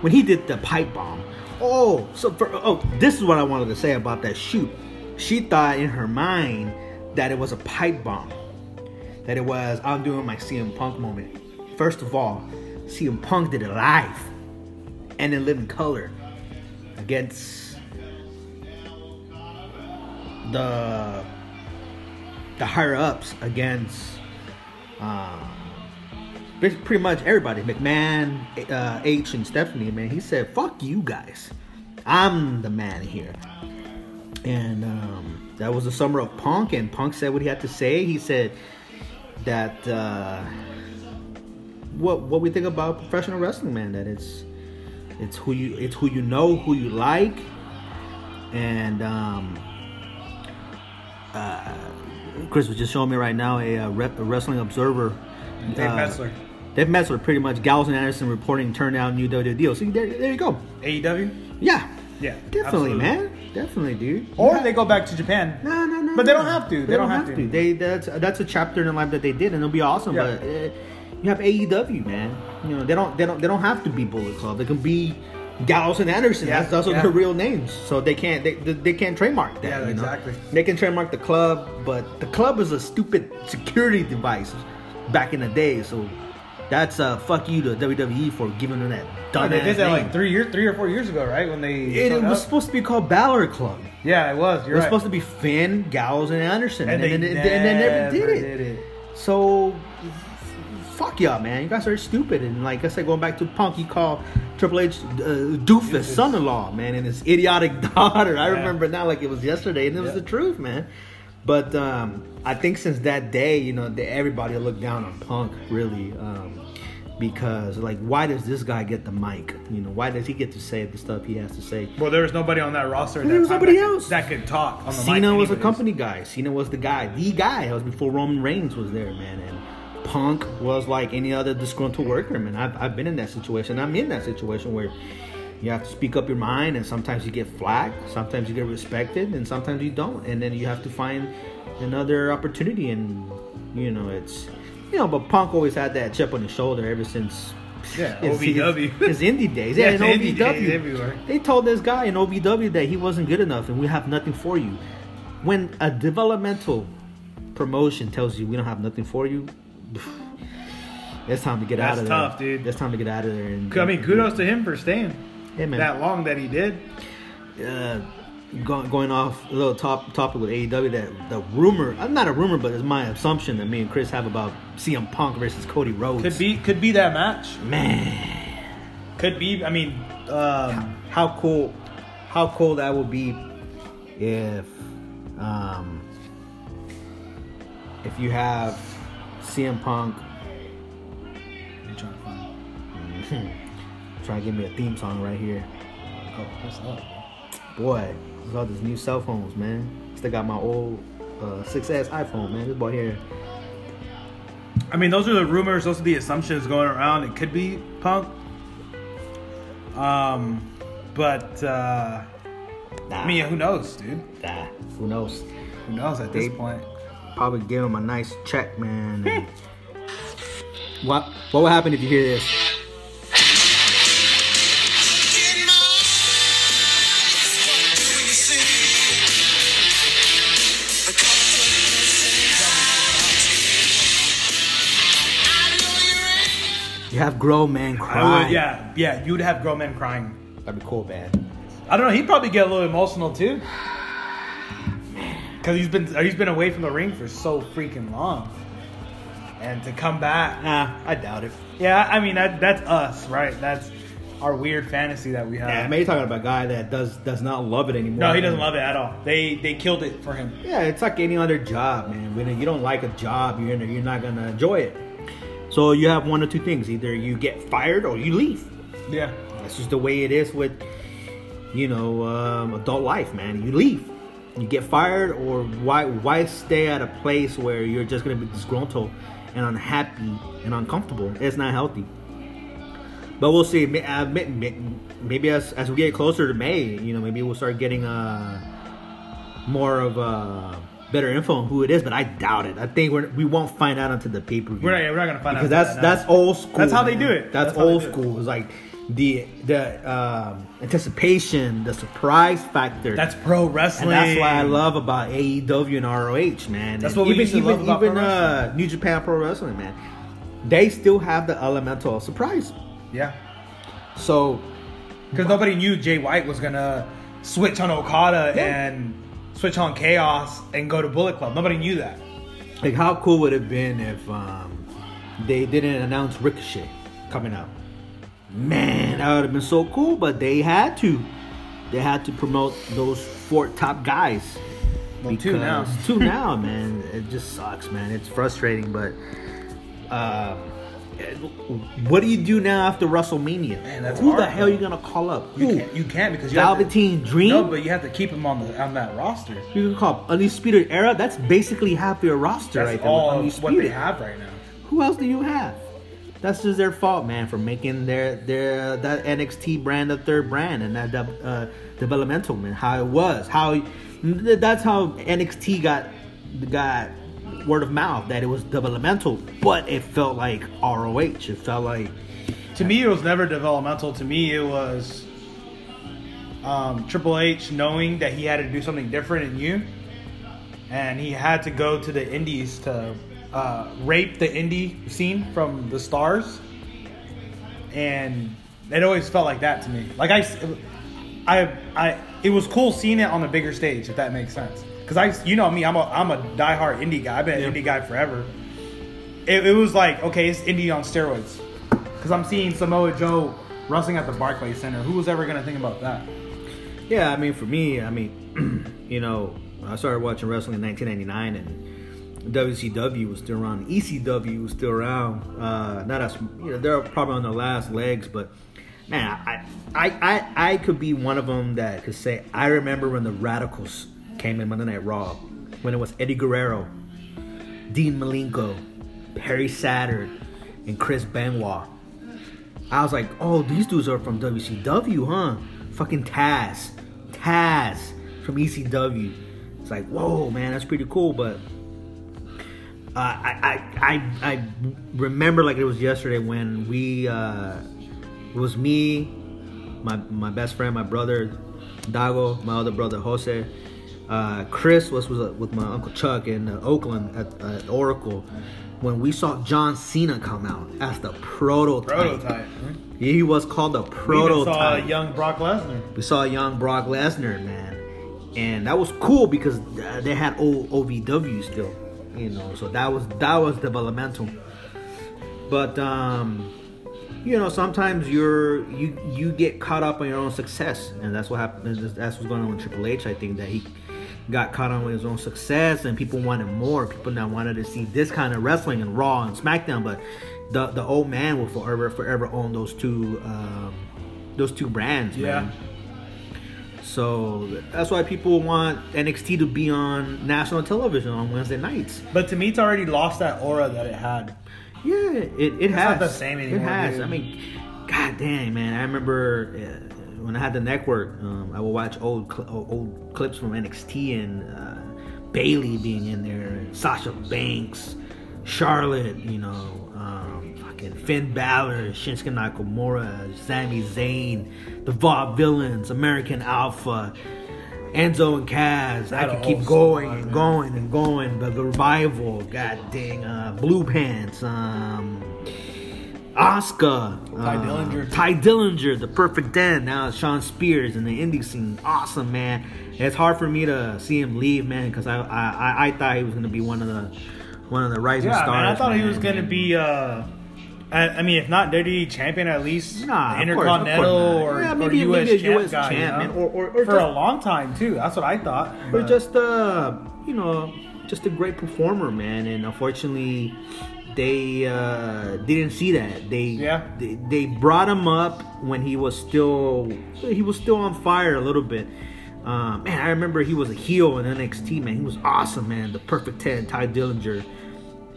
when he did the pipe bomb, oh, so for, oh, this is what I wanted to say about that shoot. She thought in her mind that it was a pipe bomb, that it was I'm doing my C M Punk moment. First of all, C M Punk did it live and in living color. gets the the higher ups against uh, pretty much everybody. McMahon, uh, H, and Stephanie. Man, he said, "Fuck you guys, I'm the man here." And um, that was the summer of Punk, and Punk said what he had to say. He said that uh, what what we think about professional wrestling, man. That it's it's who you it's who you know, who you like, and um, uh, Chris was just showing me right now a, a, rep, a Wrestling Observer. Dave uh, Metzler. Dave Metzler, pretty much. Gallows and Anderson reporting turnout new W W E deal. See, there, there you go. A E W. Yeah. Yeah. Definitely, absolutely. Man. Definitely, dude. Or yeah. They go back to Japan. No, no, no. But they don't have to. They, they don't, don't have, have to. to. They that's that's a chapter in their life that they did, and it'll be awesome. Yeah. But uh, you have A E W, man. You know they don't they don't they don't have to be Bullet Club. They can be Gallows and Anderson. Yeah. That's also yeah. their real names. So they can't they they can't trademark that. Yeah, exactly. Know? They can trademark the club, but the club is a stupid security device back in the day. So that's uh fuck you to W W E for giving them that. Well, they did that name. like three years, three or four years ago, right? When they it, it was up. supposed to be called Balor Club. Yeah, it was. You're it was right. supposed to be Finn, Gallows, and Anderson, and, and they, then, and they never did it. did it. So fuck y'all, man. You guys are stupid. And like I said, going back to Punk, he called Triple H uh, doofus, son-in-law, man, and his idiotic daughter. I yeah. remember now like it was yesterday, and it was yeah. the truth, man. But um, I think since that day, you know, everybody looked down on Punk, really. Um, Because, like, why does this guy get the mic? You know, why does he get to say the stuff he has to say? Well, there was nobody on that roster at that time that, else. that could talk on the Cena mic. Cena was a company guy. Cena was the guy. The guy. That was before Roman Reigns was there, man. And Punk was like any other disgruntled worker, man. I've, I've been in that situation. I'm in that situation where you have to speak up your mind, and sometimes you get flack, sometimes you get respected, and sometimes you don't. And then you have to find another opportunity, and, you know, it's... You know, but Punk always had that chip on his shoulder ever since yeah, his, O V W. His, his indie days. Yeah, his indie days everywhere. They told this guy in O V W that he wasn't good enough and we have nothing for you. When a developmental promotion tells you we don't have nothing for you, it's time to get That's out of tough, there. That's tough, dude. It's time to get out of there. And, I mean, kudos to him for staying yeah, man. that long that he did. Uh, Going off a little top topic with A E W, that the rumor, not a rumor, but it's my assumption that me and Chris have about C M Punk versus Cody Rhodes. Could be, could be that match, man. Could be. I mean, um, how, how cool, how cool that would be if, um, if you have C M Punk. I'm trying to find. Mm-hmm. Try to give me a theme song right here. Oh, what's up? Boy, with all these new cell phones, man. Still got my old uh, six S iPhone, man. This boy here. I mean, those are the rumors. Those are the assumptions going around. It could be Punk. Um, but, uh... Nah. I mean, who knows, dude? Nah, who knows? Who knows at they this point? Probably give him a nice check, man. And what, what would happen if you hear this? You have grown man crying. Would, yeah, yeah, you would have grown man crying. That'd be cool, man. I don't know. He'd probably get a little emotional too, because he's been he's been away from the ring for so freaking long, and to come back, nah, I doubt it. Yeah, I mean that, that's us, right? That's our weird fantasy that we have. Yeah, I mean, you're talking about a guy that does does not love it anymore. No, he doesn't love it at all. They they killed it for him. Yeah, it's like any other job, man. When you don't like a job, you're you're not gonna enjoy it. So you have one or two things. Either you get fired or you leave. Yeah. That's just the way it is with, you know, um, adult life, man. You leave. You get fired, or why why stay at a place where you're just going to be disgruntled and unhappy and uncomfortable? It's not healthy. But we'll see. Maybe as, as we get closer to May, you know, maybe we'll start getting uh, more of a... better info on who it is, but I doubt it. I think we're, we won't find out until the pay-per-view. We're not, we're not going to find out. Because that's, that that's old school. That's how man. they do it. That's, that's old it. school. It's like the the um, anticipation, the surprise factor. That's pro wrestling. And that's what I love about A E W and R O H, man. That's and what we even, used to even, love about Even pro uh, New Japan Pro Wrestling, man. They still have the elemental surprise. Yeah. So Because nobody knew Jay White was going to switch on Okada yeah. and switch on Chaos and go to Bullet Club. Nobody knew that. Like, how cool would it have been if um, they didn't announce Ricochet coming out? Man, that would have been so cool, but they had to. They had to promote those four top guys. Well, two now. two now, man. It just sucks, man. It's frustrating, but... Uh, what do you do now after WrestleMania? Man, that's Who hard, the hell man. Are you gonna call up? You can't, you can't because you Velveteen have to, Dream. No, but you have to keep him on the on that roster. You can call up Undisputed Era. That's basically half your roster that's right there. All what they have right now. Who else do you have? That's just their fault, man, for making their their that N X T brand the third brand and that uh, developmental, man. How it was, how that's how N X T got got. word of mouth that it was developmental, but it felt like R O H. It felt like to me it was never developmental. To me it was um, Triple H knowing that he had to do something different in you, and he had to go to the indies to uh, rape the indie scene from the stars, and it always felt like that to me. Like I, I, I it was cool seeing it on a bigger stage, if that makes sense. Because I, you know me, I'm a I'm a diehard indie guy. I've been an yeah. indie guy forever. It, it was like, okay, it's indie on steroids. Because I'm seeing Samoa Joe wrestling at the Barclays Center. Who was ever gonna think about that? Yeah, I mean, for me, I mean, you know, I started watching wrestling in nineteen ninety-nine, and W C W was still around. E C W was still around. Uh, not as you know, they're probably on their last legs, but. Man, I, I I I could be one of them that could say I remember when the Radicals came in Monday Night Raw, when it was Eddie Guerrero, Dean Malenko, Perry Saturn, and Chris Benoit. I was like, oh, these dudes are from W C W, huh? Fucking Taz, Taz from E C W. It's like, whoa, man, that's pretty cool. But uh, I I I I remember like it was yesterday when we. Uh, It was me, my my best friend, my brother, Dago, my other brother, Jose. Uh, Chris was, was with my Uncle Chuck in uh, Oakland at, uh, at Oracle when we saw John Cena come out as the prototype. Prototype. He was called the prototype. We saw a young Brock Lesnar. We saw a young Brock Lesnar, man. And that was cool because they had old O V W still, you know. So that was, that was developmental. But... um You know, sometimes you're you you get caught up on your own success, and that's what happened. That's what's going on with Triple H. I think that he got caught on with his own success, and people wanted more. People now wanted to see this kind of wrestling and Raw and SmackDown, but the the old man will forever forever own those two um, those two brands, man. Yeah. So that's why people want N X T to be on national television on Wednesday nights. But to me, it's already lost that aura that it had. Yeah, it, it has. It's not the same anymore. It has. Dude. I mean, god dang, man. I remember uh, when I had the network, um, I would watch old cl- old clips from N X T and uh, Bayley being in there, and Sasha Banks, Charlotte, you know, um, fucking Finn Balor, Shinsuke Nakamura, Sami Zayn, the Vaudevillains, American Alpha, Enzo and Kaz. I could keep going and going and going. But the Revival, god dang, uh, Blue Pants, um, Asuka, uh, Ty Dillinger, Ty Dillinger, the Perfect Den. Now it's Sean Spears in the indie scene. Awesome, man. It's hard for me to see him leave, man, because I, I I thought he was gonna be one of the one of the rising yeah, stars. Yeah, I thought man. he was gonna be. Uh... I, I mean, if not W W E champion, at least nah, Intercontinental course, or, yeah, maybe, or U S champ, U S guy, champ you know? or, or, or for just, a long time too. That's what I thought. Or but. just uh, you know, just a great performer, man. And unfortunately, they uh, didn't see that. They, yeah. they they brought him up when he was still he was still on fire a little bit. Uh, man, I remember he was a heel in N X T. Man, he was awesome, man. The Perfect Ten, Ty Dillinger.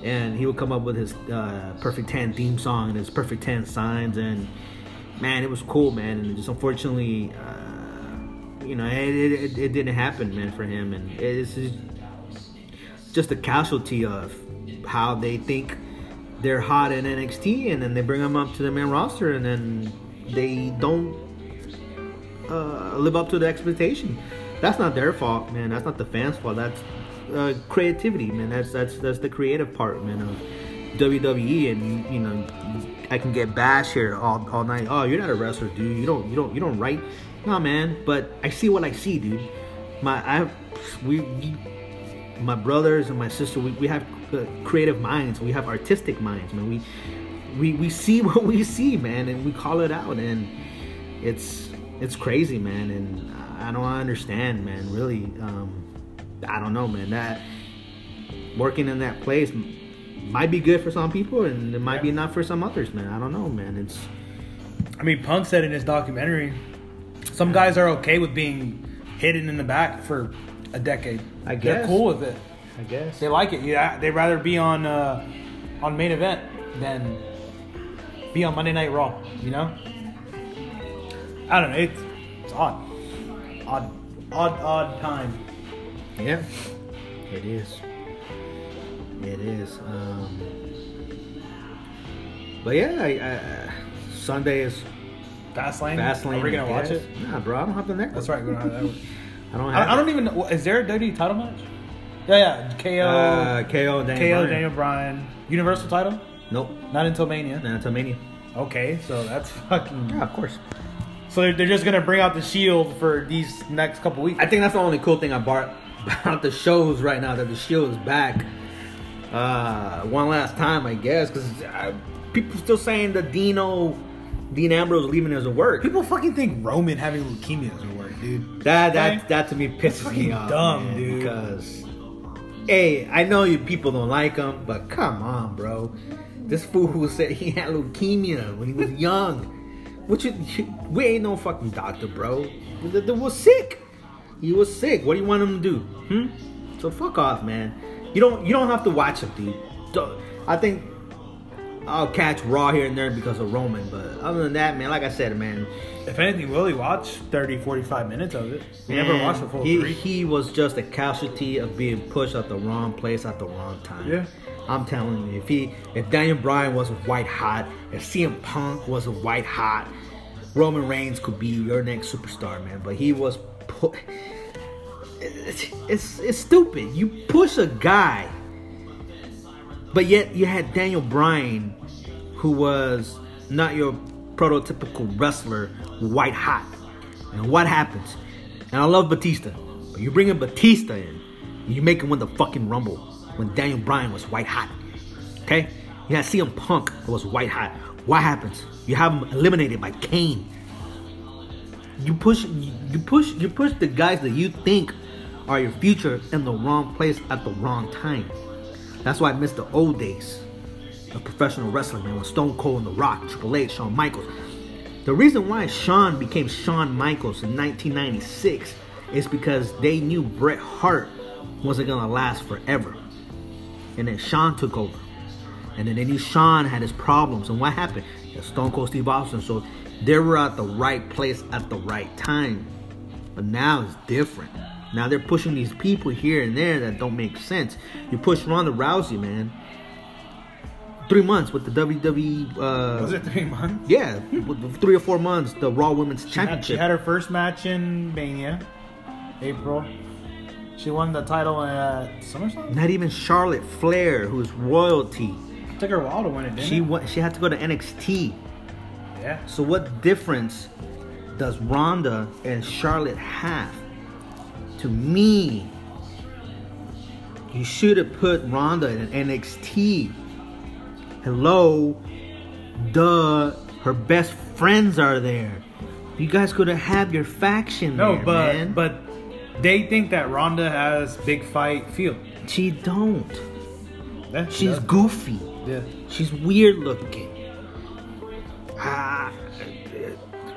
And he would come up with his uh, Perfect ten theme song and his Perfect ten signs. And, man, it was cool, man. And just unfortunately, uh, you know, it, it, it didn't happen, man, for him. And it's just a casualty of how they think they're hot in N X T. And then they bring them up to the main roster. And then they don't uh, live up to the expectation. That's not their fault, man. That's not the fans' fault. That's... Uh, creativity, man. That's that's that's the creative part, man, of W W E, and you know, I can get bashed here all all night. Oh, you're not a wrestler, dude. You don't you don't you don't write. Nah, man. But I see what I see, dude. My I we, we my brothers and my sister. We we have creative minds. We have artistic minds, man. We we we see what we see, man, and we call it out, and it's it's crazy, man. And I don't understand, man. Really, um, I don't know, man. That working in that place might be good for some people, and it might yeah. be not for some others, man. I don't know, man. It's. I mean, Punk said in his documentary, some yeah. guys are okay with being hidden in the back for a decade. I guess they're cool with it. I guess they like it. Yeah, they'd rather be on uh, on main event than be on Monday Night Raw. You know, I don't know. It's it's odd, odd, odd, odd time. Yeah, it is. It is, um, but yeah, I, I, Sunday is Fastlane. Fastlane. Are we gonna watch it? Nah, bro, I don't have the neck. That's right. We don't have that. I don't. Have I, I don't even know. Is there a W W E title match? Yeah, yeah. K O. Uh, K O. Daniel K O. Bryan. Daniel Bryan. Universal title? Nope. Not until Mania. Not until Mania. Okay, so that's fucking. Yeah, of course. So they're, they're just gonna bring out the Shield for these next couple weeks. I think that's the only cool thing about about the shows right now, that the Shield is back. Uh, one last time, I guess, because people still saying that Dino, Dean Ambrose leaving doesn't work. People fucking think Roman having leukemia doesn't work, dude. That that right? that to me pisses fucking me off. Dumb, man, dude. Because hey, I know you people don't like him, but come on, bro. This fool who said he had leukemia when he was young, which you, you, we ain't no fucking doctor, bro. The, the was sick. He was sick. What do you want him to do? Hmm. So fuck off, man. You don't you don't have to watch it, dude. Don't, I think I'll catch Raw here and there because of Roman, but other than that, man, like I said, man. If anything, Willie watched thirty, forty-five minutes of it. He never watched the full he, three. He was just a casualty of being pushed at the wrong place at the wrong time. Yeah. I'm telling you, if he if Daniel Bryan wasn't white hot, if C M Punk wasn't white hot, Roman Reigns could be your next superstar, man. But he was put. It's, it's it's stupid. You push a guy, but yet you had Daniel Bryan, who was not your prototypical wrestler, white hot. And what happens? And I love Batista, but you bring in Batista in, and you make him win the fucking Rumble when Daniel Bryan was white hot. Okay? You had C M Punk, who was white hot. What happens? You have him eliminated by Kane. You push, you push, you push the guys that you think are your future in the wrong place at the wrong time. That's why I miss the old days of professional wrestling, man, with Stone Cold and The Rock, Triple H, Shawn Michaels. The reason why Shawn became Shawn Michaels in nineteen ninety-six is because they knew Bret Hart wasn't going to last forever. And then Shawn took over. And then they knew Shawn had his problems. And what happened? Stone Cold Steve Austin. So they were at the right place at the right time. But now it's different. Now they're pushing these people here and there that don't make sense. You push Ronda Rousey, man. Three months with the W W E. Uh, was it three months? Yeah, three or four months. The Raw Women's she Championship. Had, she had her first match in Mania, April. She won the title at SummerSlam. Not even Charlotte Flair, who's royalty. It took her a while to win it. Didn't she it? Won, she had to go to N X T. Yeah. So what difference does Ronda and Charlotte have? To me, you should have put Ronda in an N X T. Hello, duh. Her best friends are there. You guys could have your faction. No, there, but man. But they think that Ronda has big fight feel. She don't. Yeah, she She's does. Goofy. Yeah. She's weird looking. Ah.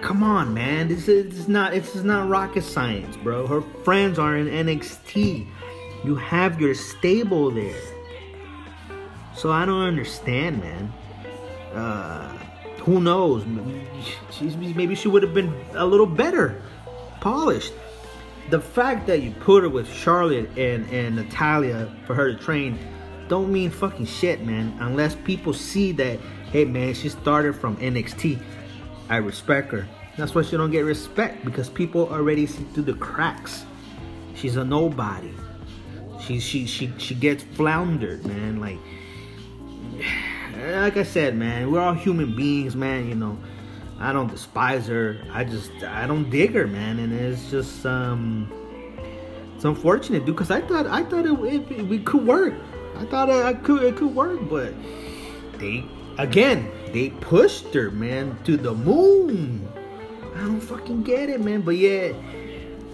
Come on, man. This is not this is not rocket science, bro. Her friends are in N X T. You have your stable there. So I don't understand, man. Uh, who knows? She's, maybe she would have been a little better polished. The fact that you put her with Charlotte and, and Natalia for her to train don't mean fucking shit, man. Unless people see that, hey, man, she started from N X T. I respect her. That's why she don't get respect, because people already see through the cracks. She's a nobody. She she she she gets floundered, man. Like like I said, man, we're all human beings, man, you know. I don't despise her. I just, I don't dig her, man. And it's just, um, it's unfortunate, dude, because I thought, I thought it, it, it could work. I thought it, I could, it could work, but they, again, they pushed her, man, to the moon. I don't fucking get it, man. But yet,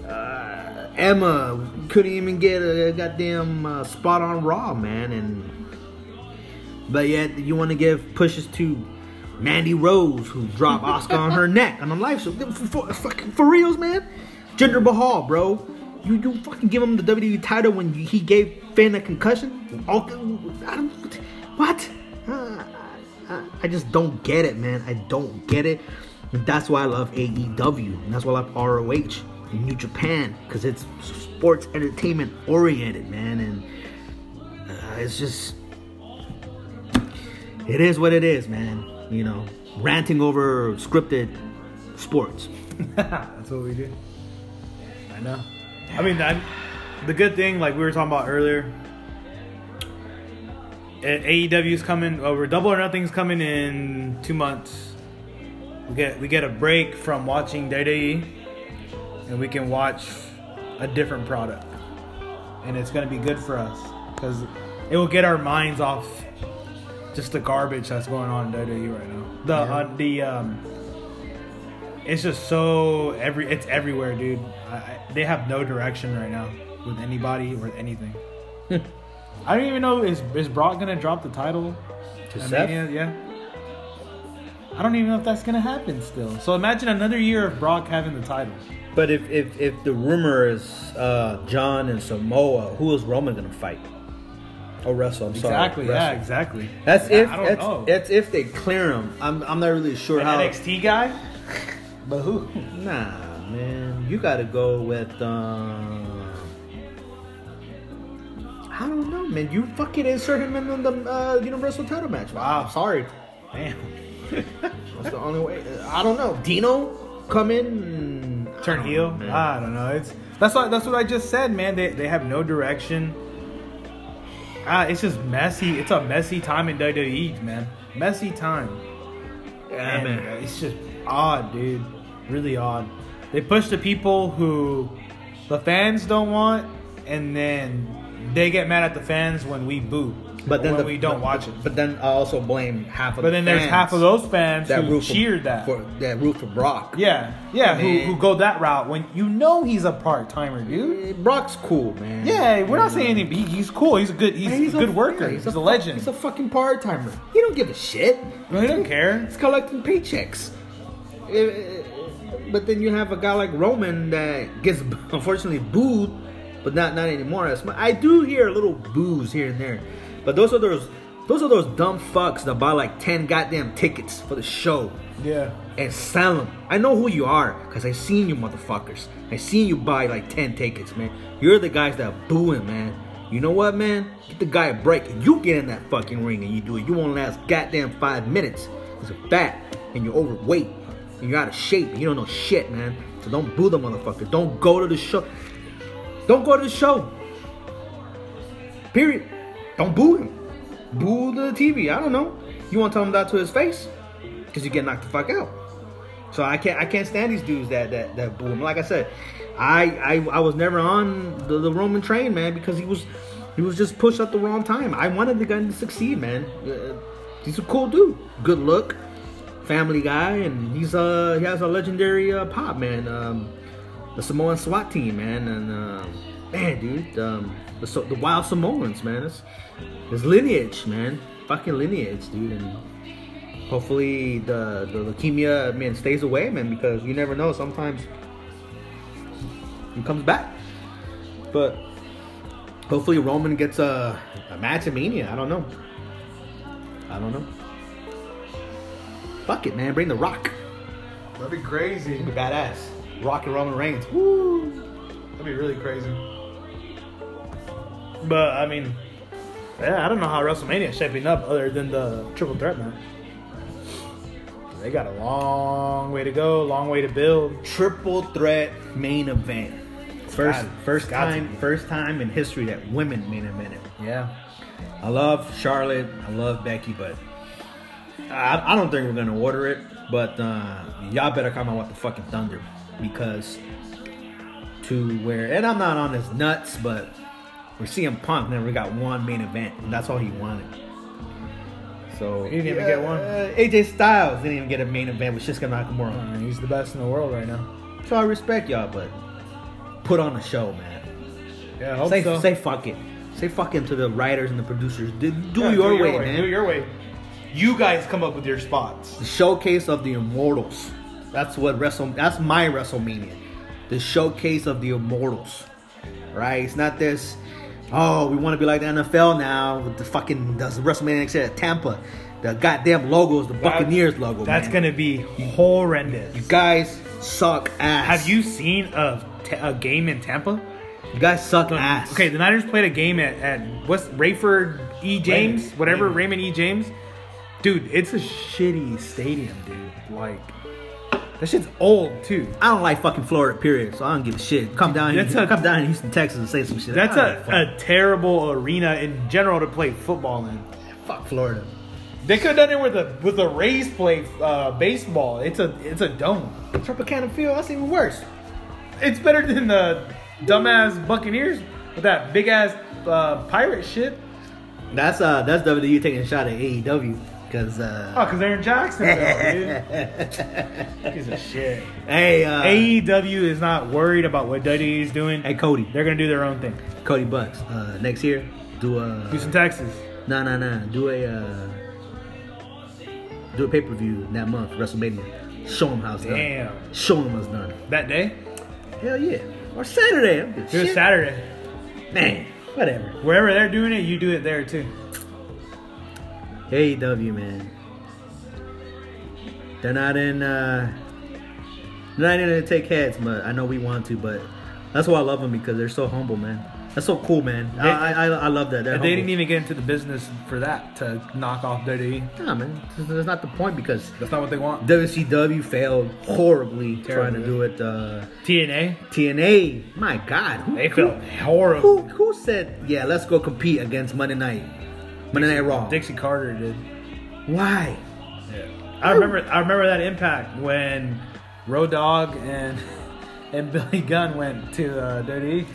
uh, Emma couldn't even get a goddamn uh, spot on Raw, man. And, but yet, you want to give pushes to Mandy Rose, who dropped Oscar on her neck on a live show. For, for, for reals, man. Jinder Mahal, bro. You you fucking give him the W W E title when you, he gave Finn a concussion? All, I don't, what? Uh, I, I just don't get it, man. I don't get it. And that's why I love A E W. And that's why I love R O H and New Japan. Because it's sports entertainment oriented, man. And uh, it's just... it is what it is, man. You know, ranting over scripted sports. That's what we do. I know. I mean, I'm, the good thing, like we were talking about earlier, A E W's coming over. Double or Nothing's coming in two months. We get we get a break from watching W W E, and we can watch a different product, and it's gonna be good for us because it will get our minds off just the garbage that's going on in W W E right now. The yeah. uh, the um, it's just so every it's everywhere, dude. I, I, they have no direction right now with anybody or anything. I don't even know is is Brock gonna drop the title to Seth? Mania? Yeah. I don't even know if that's gonna happen still. So imagine another year of Brock having the title. But if if, if the rumor is uh, John and Samoa, who is Roman gonna fight? Oh, wrestle. I'm exactly, sorry. Exactly. Yeah, exactly. That's yeah, if I don't that's, know. That's if they clear him. I'm I'm not really sure an how. N X T guy. But who? Nah, man. You gotta go with. Uh... I don't know, man. You fucking insert him in the uh, Universal Title match. Wow. Sorry. Damn. That's the only way. I don't know. Dino come in, turn heel. Know, I don't know. It's that's what that's what I just said, man. They they have no direction. Ah, it's just messy. It's a messy time in W W E, man. Messy time. Yeah, and man. It's just odd, dude. Really odd. They push the people who the fans don't want, and then they get mad at the fans when we boo. But then the, we don't but, watch it. But then I also blame half of. But the then fans there's half of those fans that who cheered that. For, that root for Brock. Yeah, yeah. Who, who go that route when you know he's a part timer, dude. Brock's cool, man. Yeah, we're not saying anything. He, he's cool. He's a good. He's, man, he's a good a, worker. Yeah, he's, he's a, a legend. He's a fucking part timer. He don't give a shit. He don't care. He's collecting paychecks. But then you have a guy like Roman that gets unfortunately booed, but not not anymore. I do hear a little boos here and there. But those are those, those are those dumb fucks that buy like ten goddamn tickets for the show. Yeah. And sell them. I know who you are, cause I seen you motherfuckers. I seen you buy like ten tickets, man. You're the guys that booing, man. You know what, man? Get the guy a break, and you get in that fucking ring and you do it. You won't last goddamn five minutes. Cause you're fat and you're overweight and you're out of shape and you don't know shit, man. So don't boo the motherfucker. Don't go to the show. Don't go to the show. Period. Don't boo him. Boo the T V. I don't know. You want to tell him that to his face? Because you get knocked the fuck out. So I can't I can't stand these dudes that that, that boo him. Like I said, I, I I was never on the, the Roman train, man, because he was he was just pushed at the wrong time. I wanted the guy to succeed, man. Uh, he's a cool dude. Good look. Family guy. And he's uh, he has a legendary uh, pop, man. Um, the Samoan SWAT team, man. And, uh, man, dude. Um, the, the wild Samoans, man. It's, His lineage, man. Fucking lineage, dude. And hopefully the, the leukemia, man, stays away, man. Because you never know. Sometimes it comes back. But hopefully Roman gets a, a match at Mania. I don't know. I don't know. Fuck it, man. Bring the Rock. That'd be crazy. That'd be badass. Rock and Roman Reigns. Woo. That'd be really crazy. But, I mean... yeah, I don't know how WrestleMania is shaping up other than the triple threat match. They got a long way to go, long way to build. Triple threat main event. First, God, first time, first time in history that women mean a minute. Yeah, I love Charlotte. I love Becky, but I, I don't think we're gonna order it. But uh, y'all better come out with the fucking thunder, because to where, and I'm not on his nuts, but we're seeing Punk never got one main event, and that's all he wanted. So he didn't even uh, get one. Uh, A J Styles didn't even get a main event with Shinsuke Nakamura. Uh, he's the best in the world right now. So I respect y'all, but put on a show, man. Yeah, I hope say, so. Say fuck it. Say fuck it to the writers and the producers. Do, do, yeah, your, do your way, way, man. Do your way. You guys come up with your spots. The showcase of the Immortals. That's what Wrestle. That's my WrestleMania. The showcase of the Immortals. Right? It's not this. Oh, we want to be like the N F L now with the fucking the WrestleMania next year at Tampa. The goddamn logo is the Buccaneers that's, logo. That's man. gonna be horrendous. You guys suck ass. Have you seen a t- a game in Tampa? You guys suck the, ass. Okay, the Niners played a game at, at what's Rayford E. James, Raymond, whatever Raymond. Raymond E. James. Dude, it's a shitty stadium, dude. Like, that shit's old too. I don't like fucking Florida, period. So I don't give a shit. Come down, that's here, a, come down to Houston, Texas, and say some shit. That's a, like a terrible arena in general to play football in. Fuck Florida. They could have done it with a with a Rays play uh, baseball. It's a it's a dome. Tropicana Field. That's even worse. It's better than the dumbass Buccaneers with that big ass uh, pirate shit. That's uh that's W W E taking a shot at A E W. Cause, uh, oh, because they're in Jacksonville, dude. Piece of shit. Hey, uh, A E W is not worried about what W W E is doing. Hey, Cody. They're going to do their own thing. Cody Bucks. Uh, next year, do a... Houston, Texas. No, no, no. Do a... Uh, do a pay-per-view that month, WrestleMania. Show them how it's Damn. done. Damn. Show them what's done. That day? Hell yeah. Or Saturday. I'm good. Do it Saturday. Man, whatever. Wherever they're doing it, you do it there, too. A E W, man. They're not in uh they're not in to take heads, but I know we want to, but that's why I love them, because they're so humble, man. That's so cool, man. They, I, I I love that. They didn't even get into the business for that to knock off W W E. Nah, man. That's not the point, because that's not what they want. W C W failed horribly Terrible. trying to do it. Uh, T N A? T N A. My God. Who, they failed horribly. Who, who said, yeah, let's go compete against Monday Night? Monday Night Raw. Dixie Carter did. Why? Yeah. I remember. I remember that impact when Road Dogg and and Billy Gunn went to uh, W W E,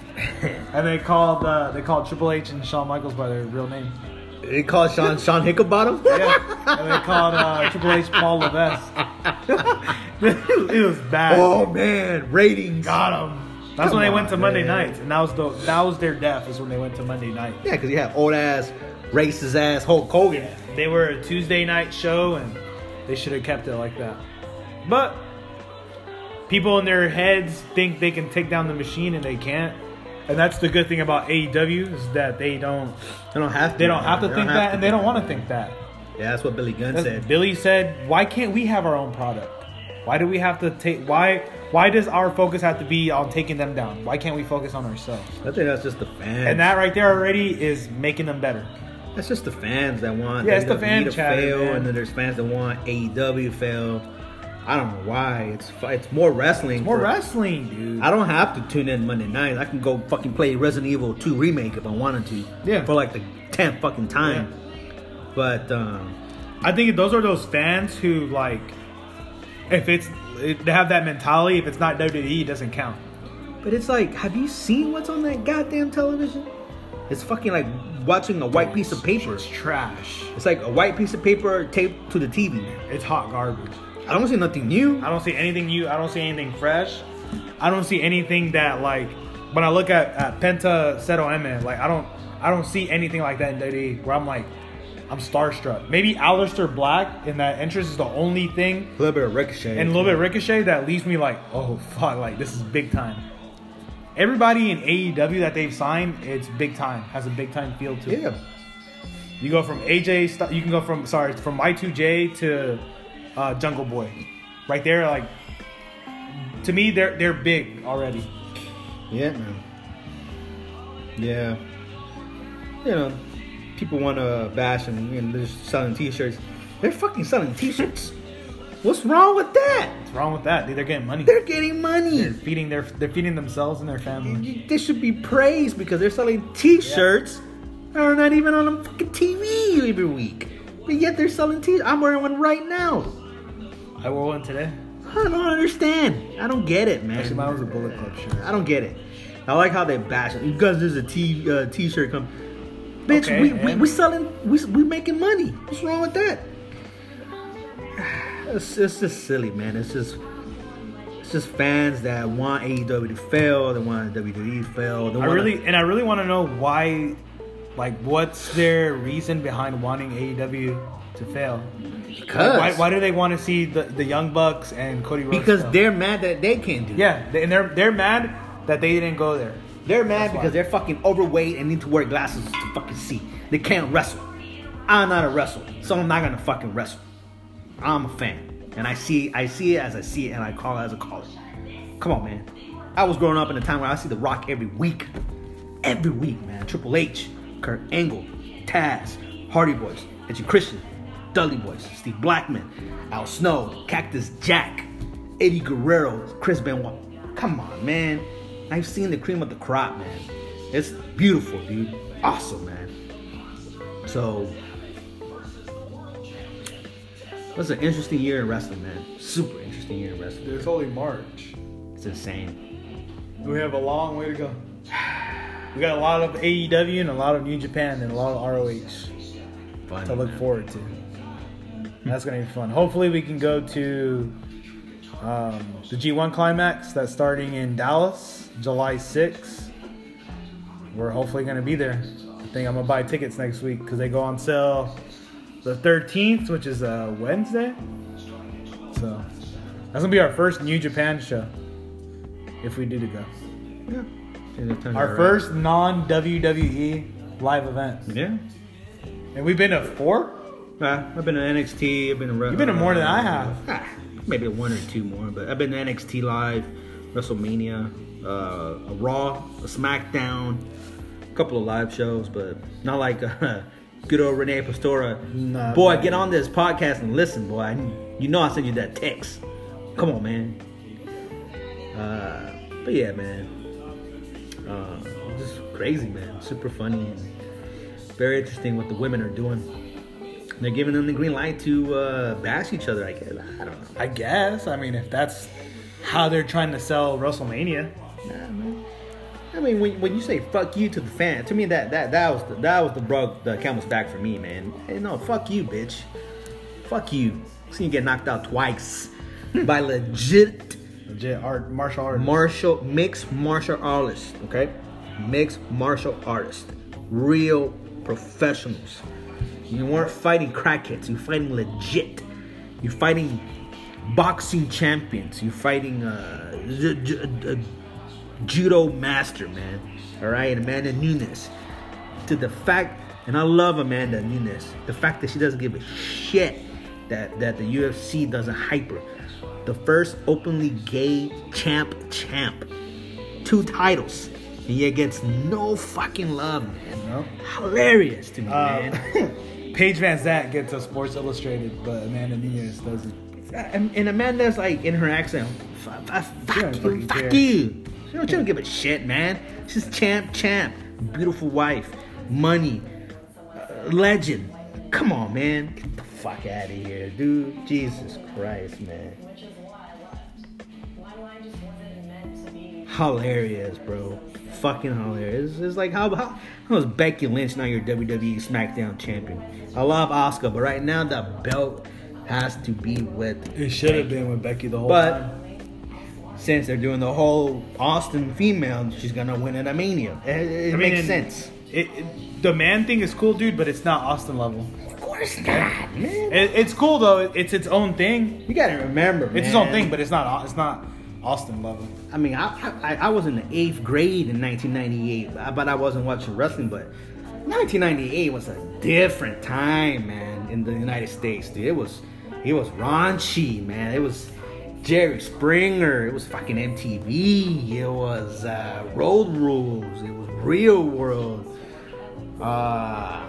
and they called uh, they called Triple H and Shawn Michaels by their real name. They called Shawn Shawn Hicklebottom. Yeah. And they called uh, Triple H Paul Levesque. It was bad. Oh man, ratings got him. That's Come when they on, went to Monday man. nights, and that was the that was their death. Is when they went to Monday night. Yeah, because you have old ass. Racist ass Hulk Hogan. Yeah, they were a Tuesday night show, and they should have kept it like that. But people in their heads think they can take down the machine, and they can't. And that's the good thing about A E W is that they don't they don't have to they don't have to think that, and they don't want to think that. Yeah, that's what Billy Gunn said. Billy said, "Why can't we have our own product? Why do we have to take why why does our focus have to be on taking them down? Why can't we focus on ourselves?" I think that's just the fans. And that right there already is making them better. That's just the fans that want. Yeah, it's the fan chatter, fail, man. And then there's fans that want A E W fail. I don't know why. It's it's more wrestling. It's more for, wrestling, dude. I don't have to tune in Monday night. I can go fucking play Resident Evil two remake if I wanted to. Yeah. For like the tenth fucking time. Yeah. But um, I think those are those fans who like, if it's if they have that mentality. If it's not W W E, it doesn't count. But it's like, have you seen what's on that goddamn television? It's fucking like watching a white piece of paper. It's trash. It's like a white piece of paper taped to the T V. It's hot garbage. I don't see nothing new. I don't see anything new. I don't see anything fresh. I don't see anything that like when I look at, at Penta Seto Emma, like I don't I don't see anything like that in W W E where I'm like I'm starstruck. Maybe Aleister Black in that entrance is the only thing. A little bit of Ricochet. And a little bit of Ricochet that leaves me like, oh fuck, like this is big time. Everybody in A E W that they've signed, it's big time. Has a big time feel to it. Yeah. You go from A J, you can go from, sorry, from Y two J to uh, Jungle Boy. Right there, like, to me, they're they're big already. Yeah, man. Yeah. You know, people want to bash and you know, they're just selling t-shirts. They're fucking selling t-shirts. What's wrong with that? What's wrong with that? Dude, they're getting money. They're getting money. They're feeding their, they're feeding themselves and their family. They should be praised because they're selling T-shirts yeah. that are not even on a fucking T V every week. But yet they're selling T-shirts. I'm wearing one right now. I wore one today. I don't understand. I don't get it, man. Actually, mine was a Bullet Club shirt. I don't get it. I like how they bash it. Because there's a t, uh, T-shirt coming. Bitch, okay, we, we we selling, we we making money. What's wrong with that? It's, it's just silly, man. It's just it's just fans that want A E W to fail. They want W W E to fail. They I wanna... really and I really want to know why. Like, what's their reason behind wanting A E W to fail? Because why, why do they want to see the, the Young Bucks and Cody Rhodes? Because fail? They're mad that they can't do it. Yeah, they, and they're they're mad that they didn't go there. They're mad That's because why. They're fucking overweight and need to wear glasses to fucking see. They can't wrestle. I'm not a wrestler, so I'm not gonna fucking wrestle. I'm a fan, and I see I see it as I see it, and I call it as I call it. Come on, man. I was growing up in a time where I see The Rock every week, every week, man. Triple H, Kurt Angle, Taz, Hardy Boys, Edge and Christian, Dudley Boys, Steve Blackman, Al Snow, Cactus Jack, Eddie Guerrero, Chris Benoit. Come on, man. I've seen the cream of the crop, man. It's beautiful, dude. Awesome, man. So, it's an interesting year in wrestling, man. Super interesting year in wrestling. Dude, it's only March. It's insane. We have a long way to go. We got a lot of A E W and a lot of New Japan and a lot of R O H fun, to look man. forward to. That's going to be fun. Hopefully, we can go to um, the G one Climax that's starting in Dallas. July sixth. We're hopefully going to be there. I think I'm going to buy tickets next week because they go on sale the thirteenth, which is a Wednesday. So that's going to be our first New Japan show if we do to go. Yeah. Our first non-W W E live event. Yeah. And we've been to four? Uh, I've been to N X T. I've been to Re- You've been to more than I have. Ah, maybe one or two more, but I've been to N X T Live, WrestleMania. Uh, a Raw, a SmackDown, a couple of live shows, but not like uh, good old Rene Pastora. Nah, boy, man. Get on this podcast and listen, boy. I, you know I sent you that text. Come on, man. Uh, but yeah, man. Uh, just crazy, man. Super funny and very interesting what the women are doing. They're giving them the green light to uh, bash each other, I guess. I don't know. I guess. I mean, if that's how they're trying to sell WrestleMania. Nah, man. I mean, when when you say "fuck you" to the fan, to me that that that was the, that was the bro the camel's back for me, man. Hey, no, fuck you, bitch. Fuck you. Seen you get knocked out twice by legit, legit art martial artist, martial mixed martial artist. Okay, mixed martial artist, real professionals. You weren't fighting crackheads. You fighting legit. You fighting boxing champions. You fighting uh. J- j- j- judo master, man. All right, Amanda Nunes. To the fact, and I love Amanda Nunes. The fact that she doesn't give a shit that that the U F C doesn't hype her. The first openly gay champ, champ, two titles, and yet gets no fucking love, man. No. Hilarious to me, uh, man. Paige Van Zandt gets a Sports Illustrated, but Amanda Nunes doesn't. And, and Amanda's like in her accent, fuck, fuck you, fuck you. You know, she don't give a shit, man. She's champ, champ. Beautiful wife. Money. Uh, legend. Come on, man. Get the fuck out of here, dude. Jesus Christ, man. Hilarious, bro. Fucking hilarious. It's like, how about how is Becky Lynch now your W W E SmackDown champion? I love Asuka, but right now the belt has to be with It should have been with Becky the whole but, time. Since they're doing the whole Austin female, she's gonna win at a Mania. It, it I mean, makes sense. It, it, the man thing is cool, dude, but it's not Austin level. Of course not, man. It, it's cool though. It's its own thing. You gotta remember, man. It's its own thing, but it's not. It's not Austin level. I mean, I I, I was in the eighth grade in nineteen ninety-eight, but I wasn't watching wrestling. But nineteen ninety-eight was a different time, man, in the United States, dude. It was it was raunchy, man. It was Jerry Springer, it was fucking M T V, it was uh, Road Rules, it was Real World, uh,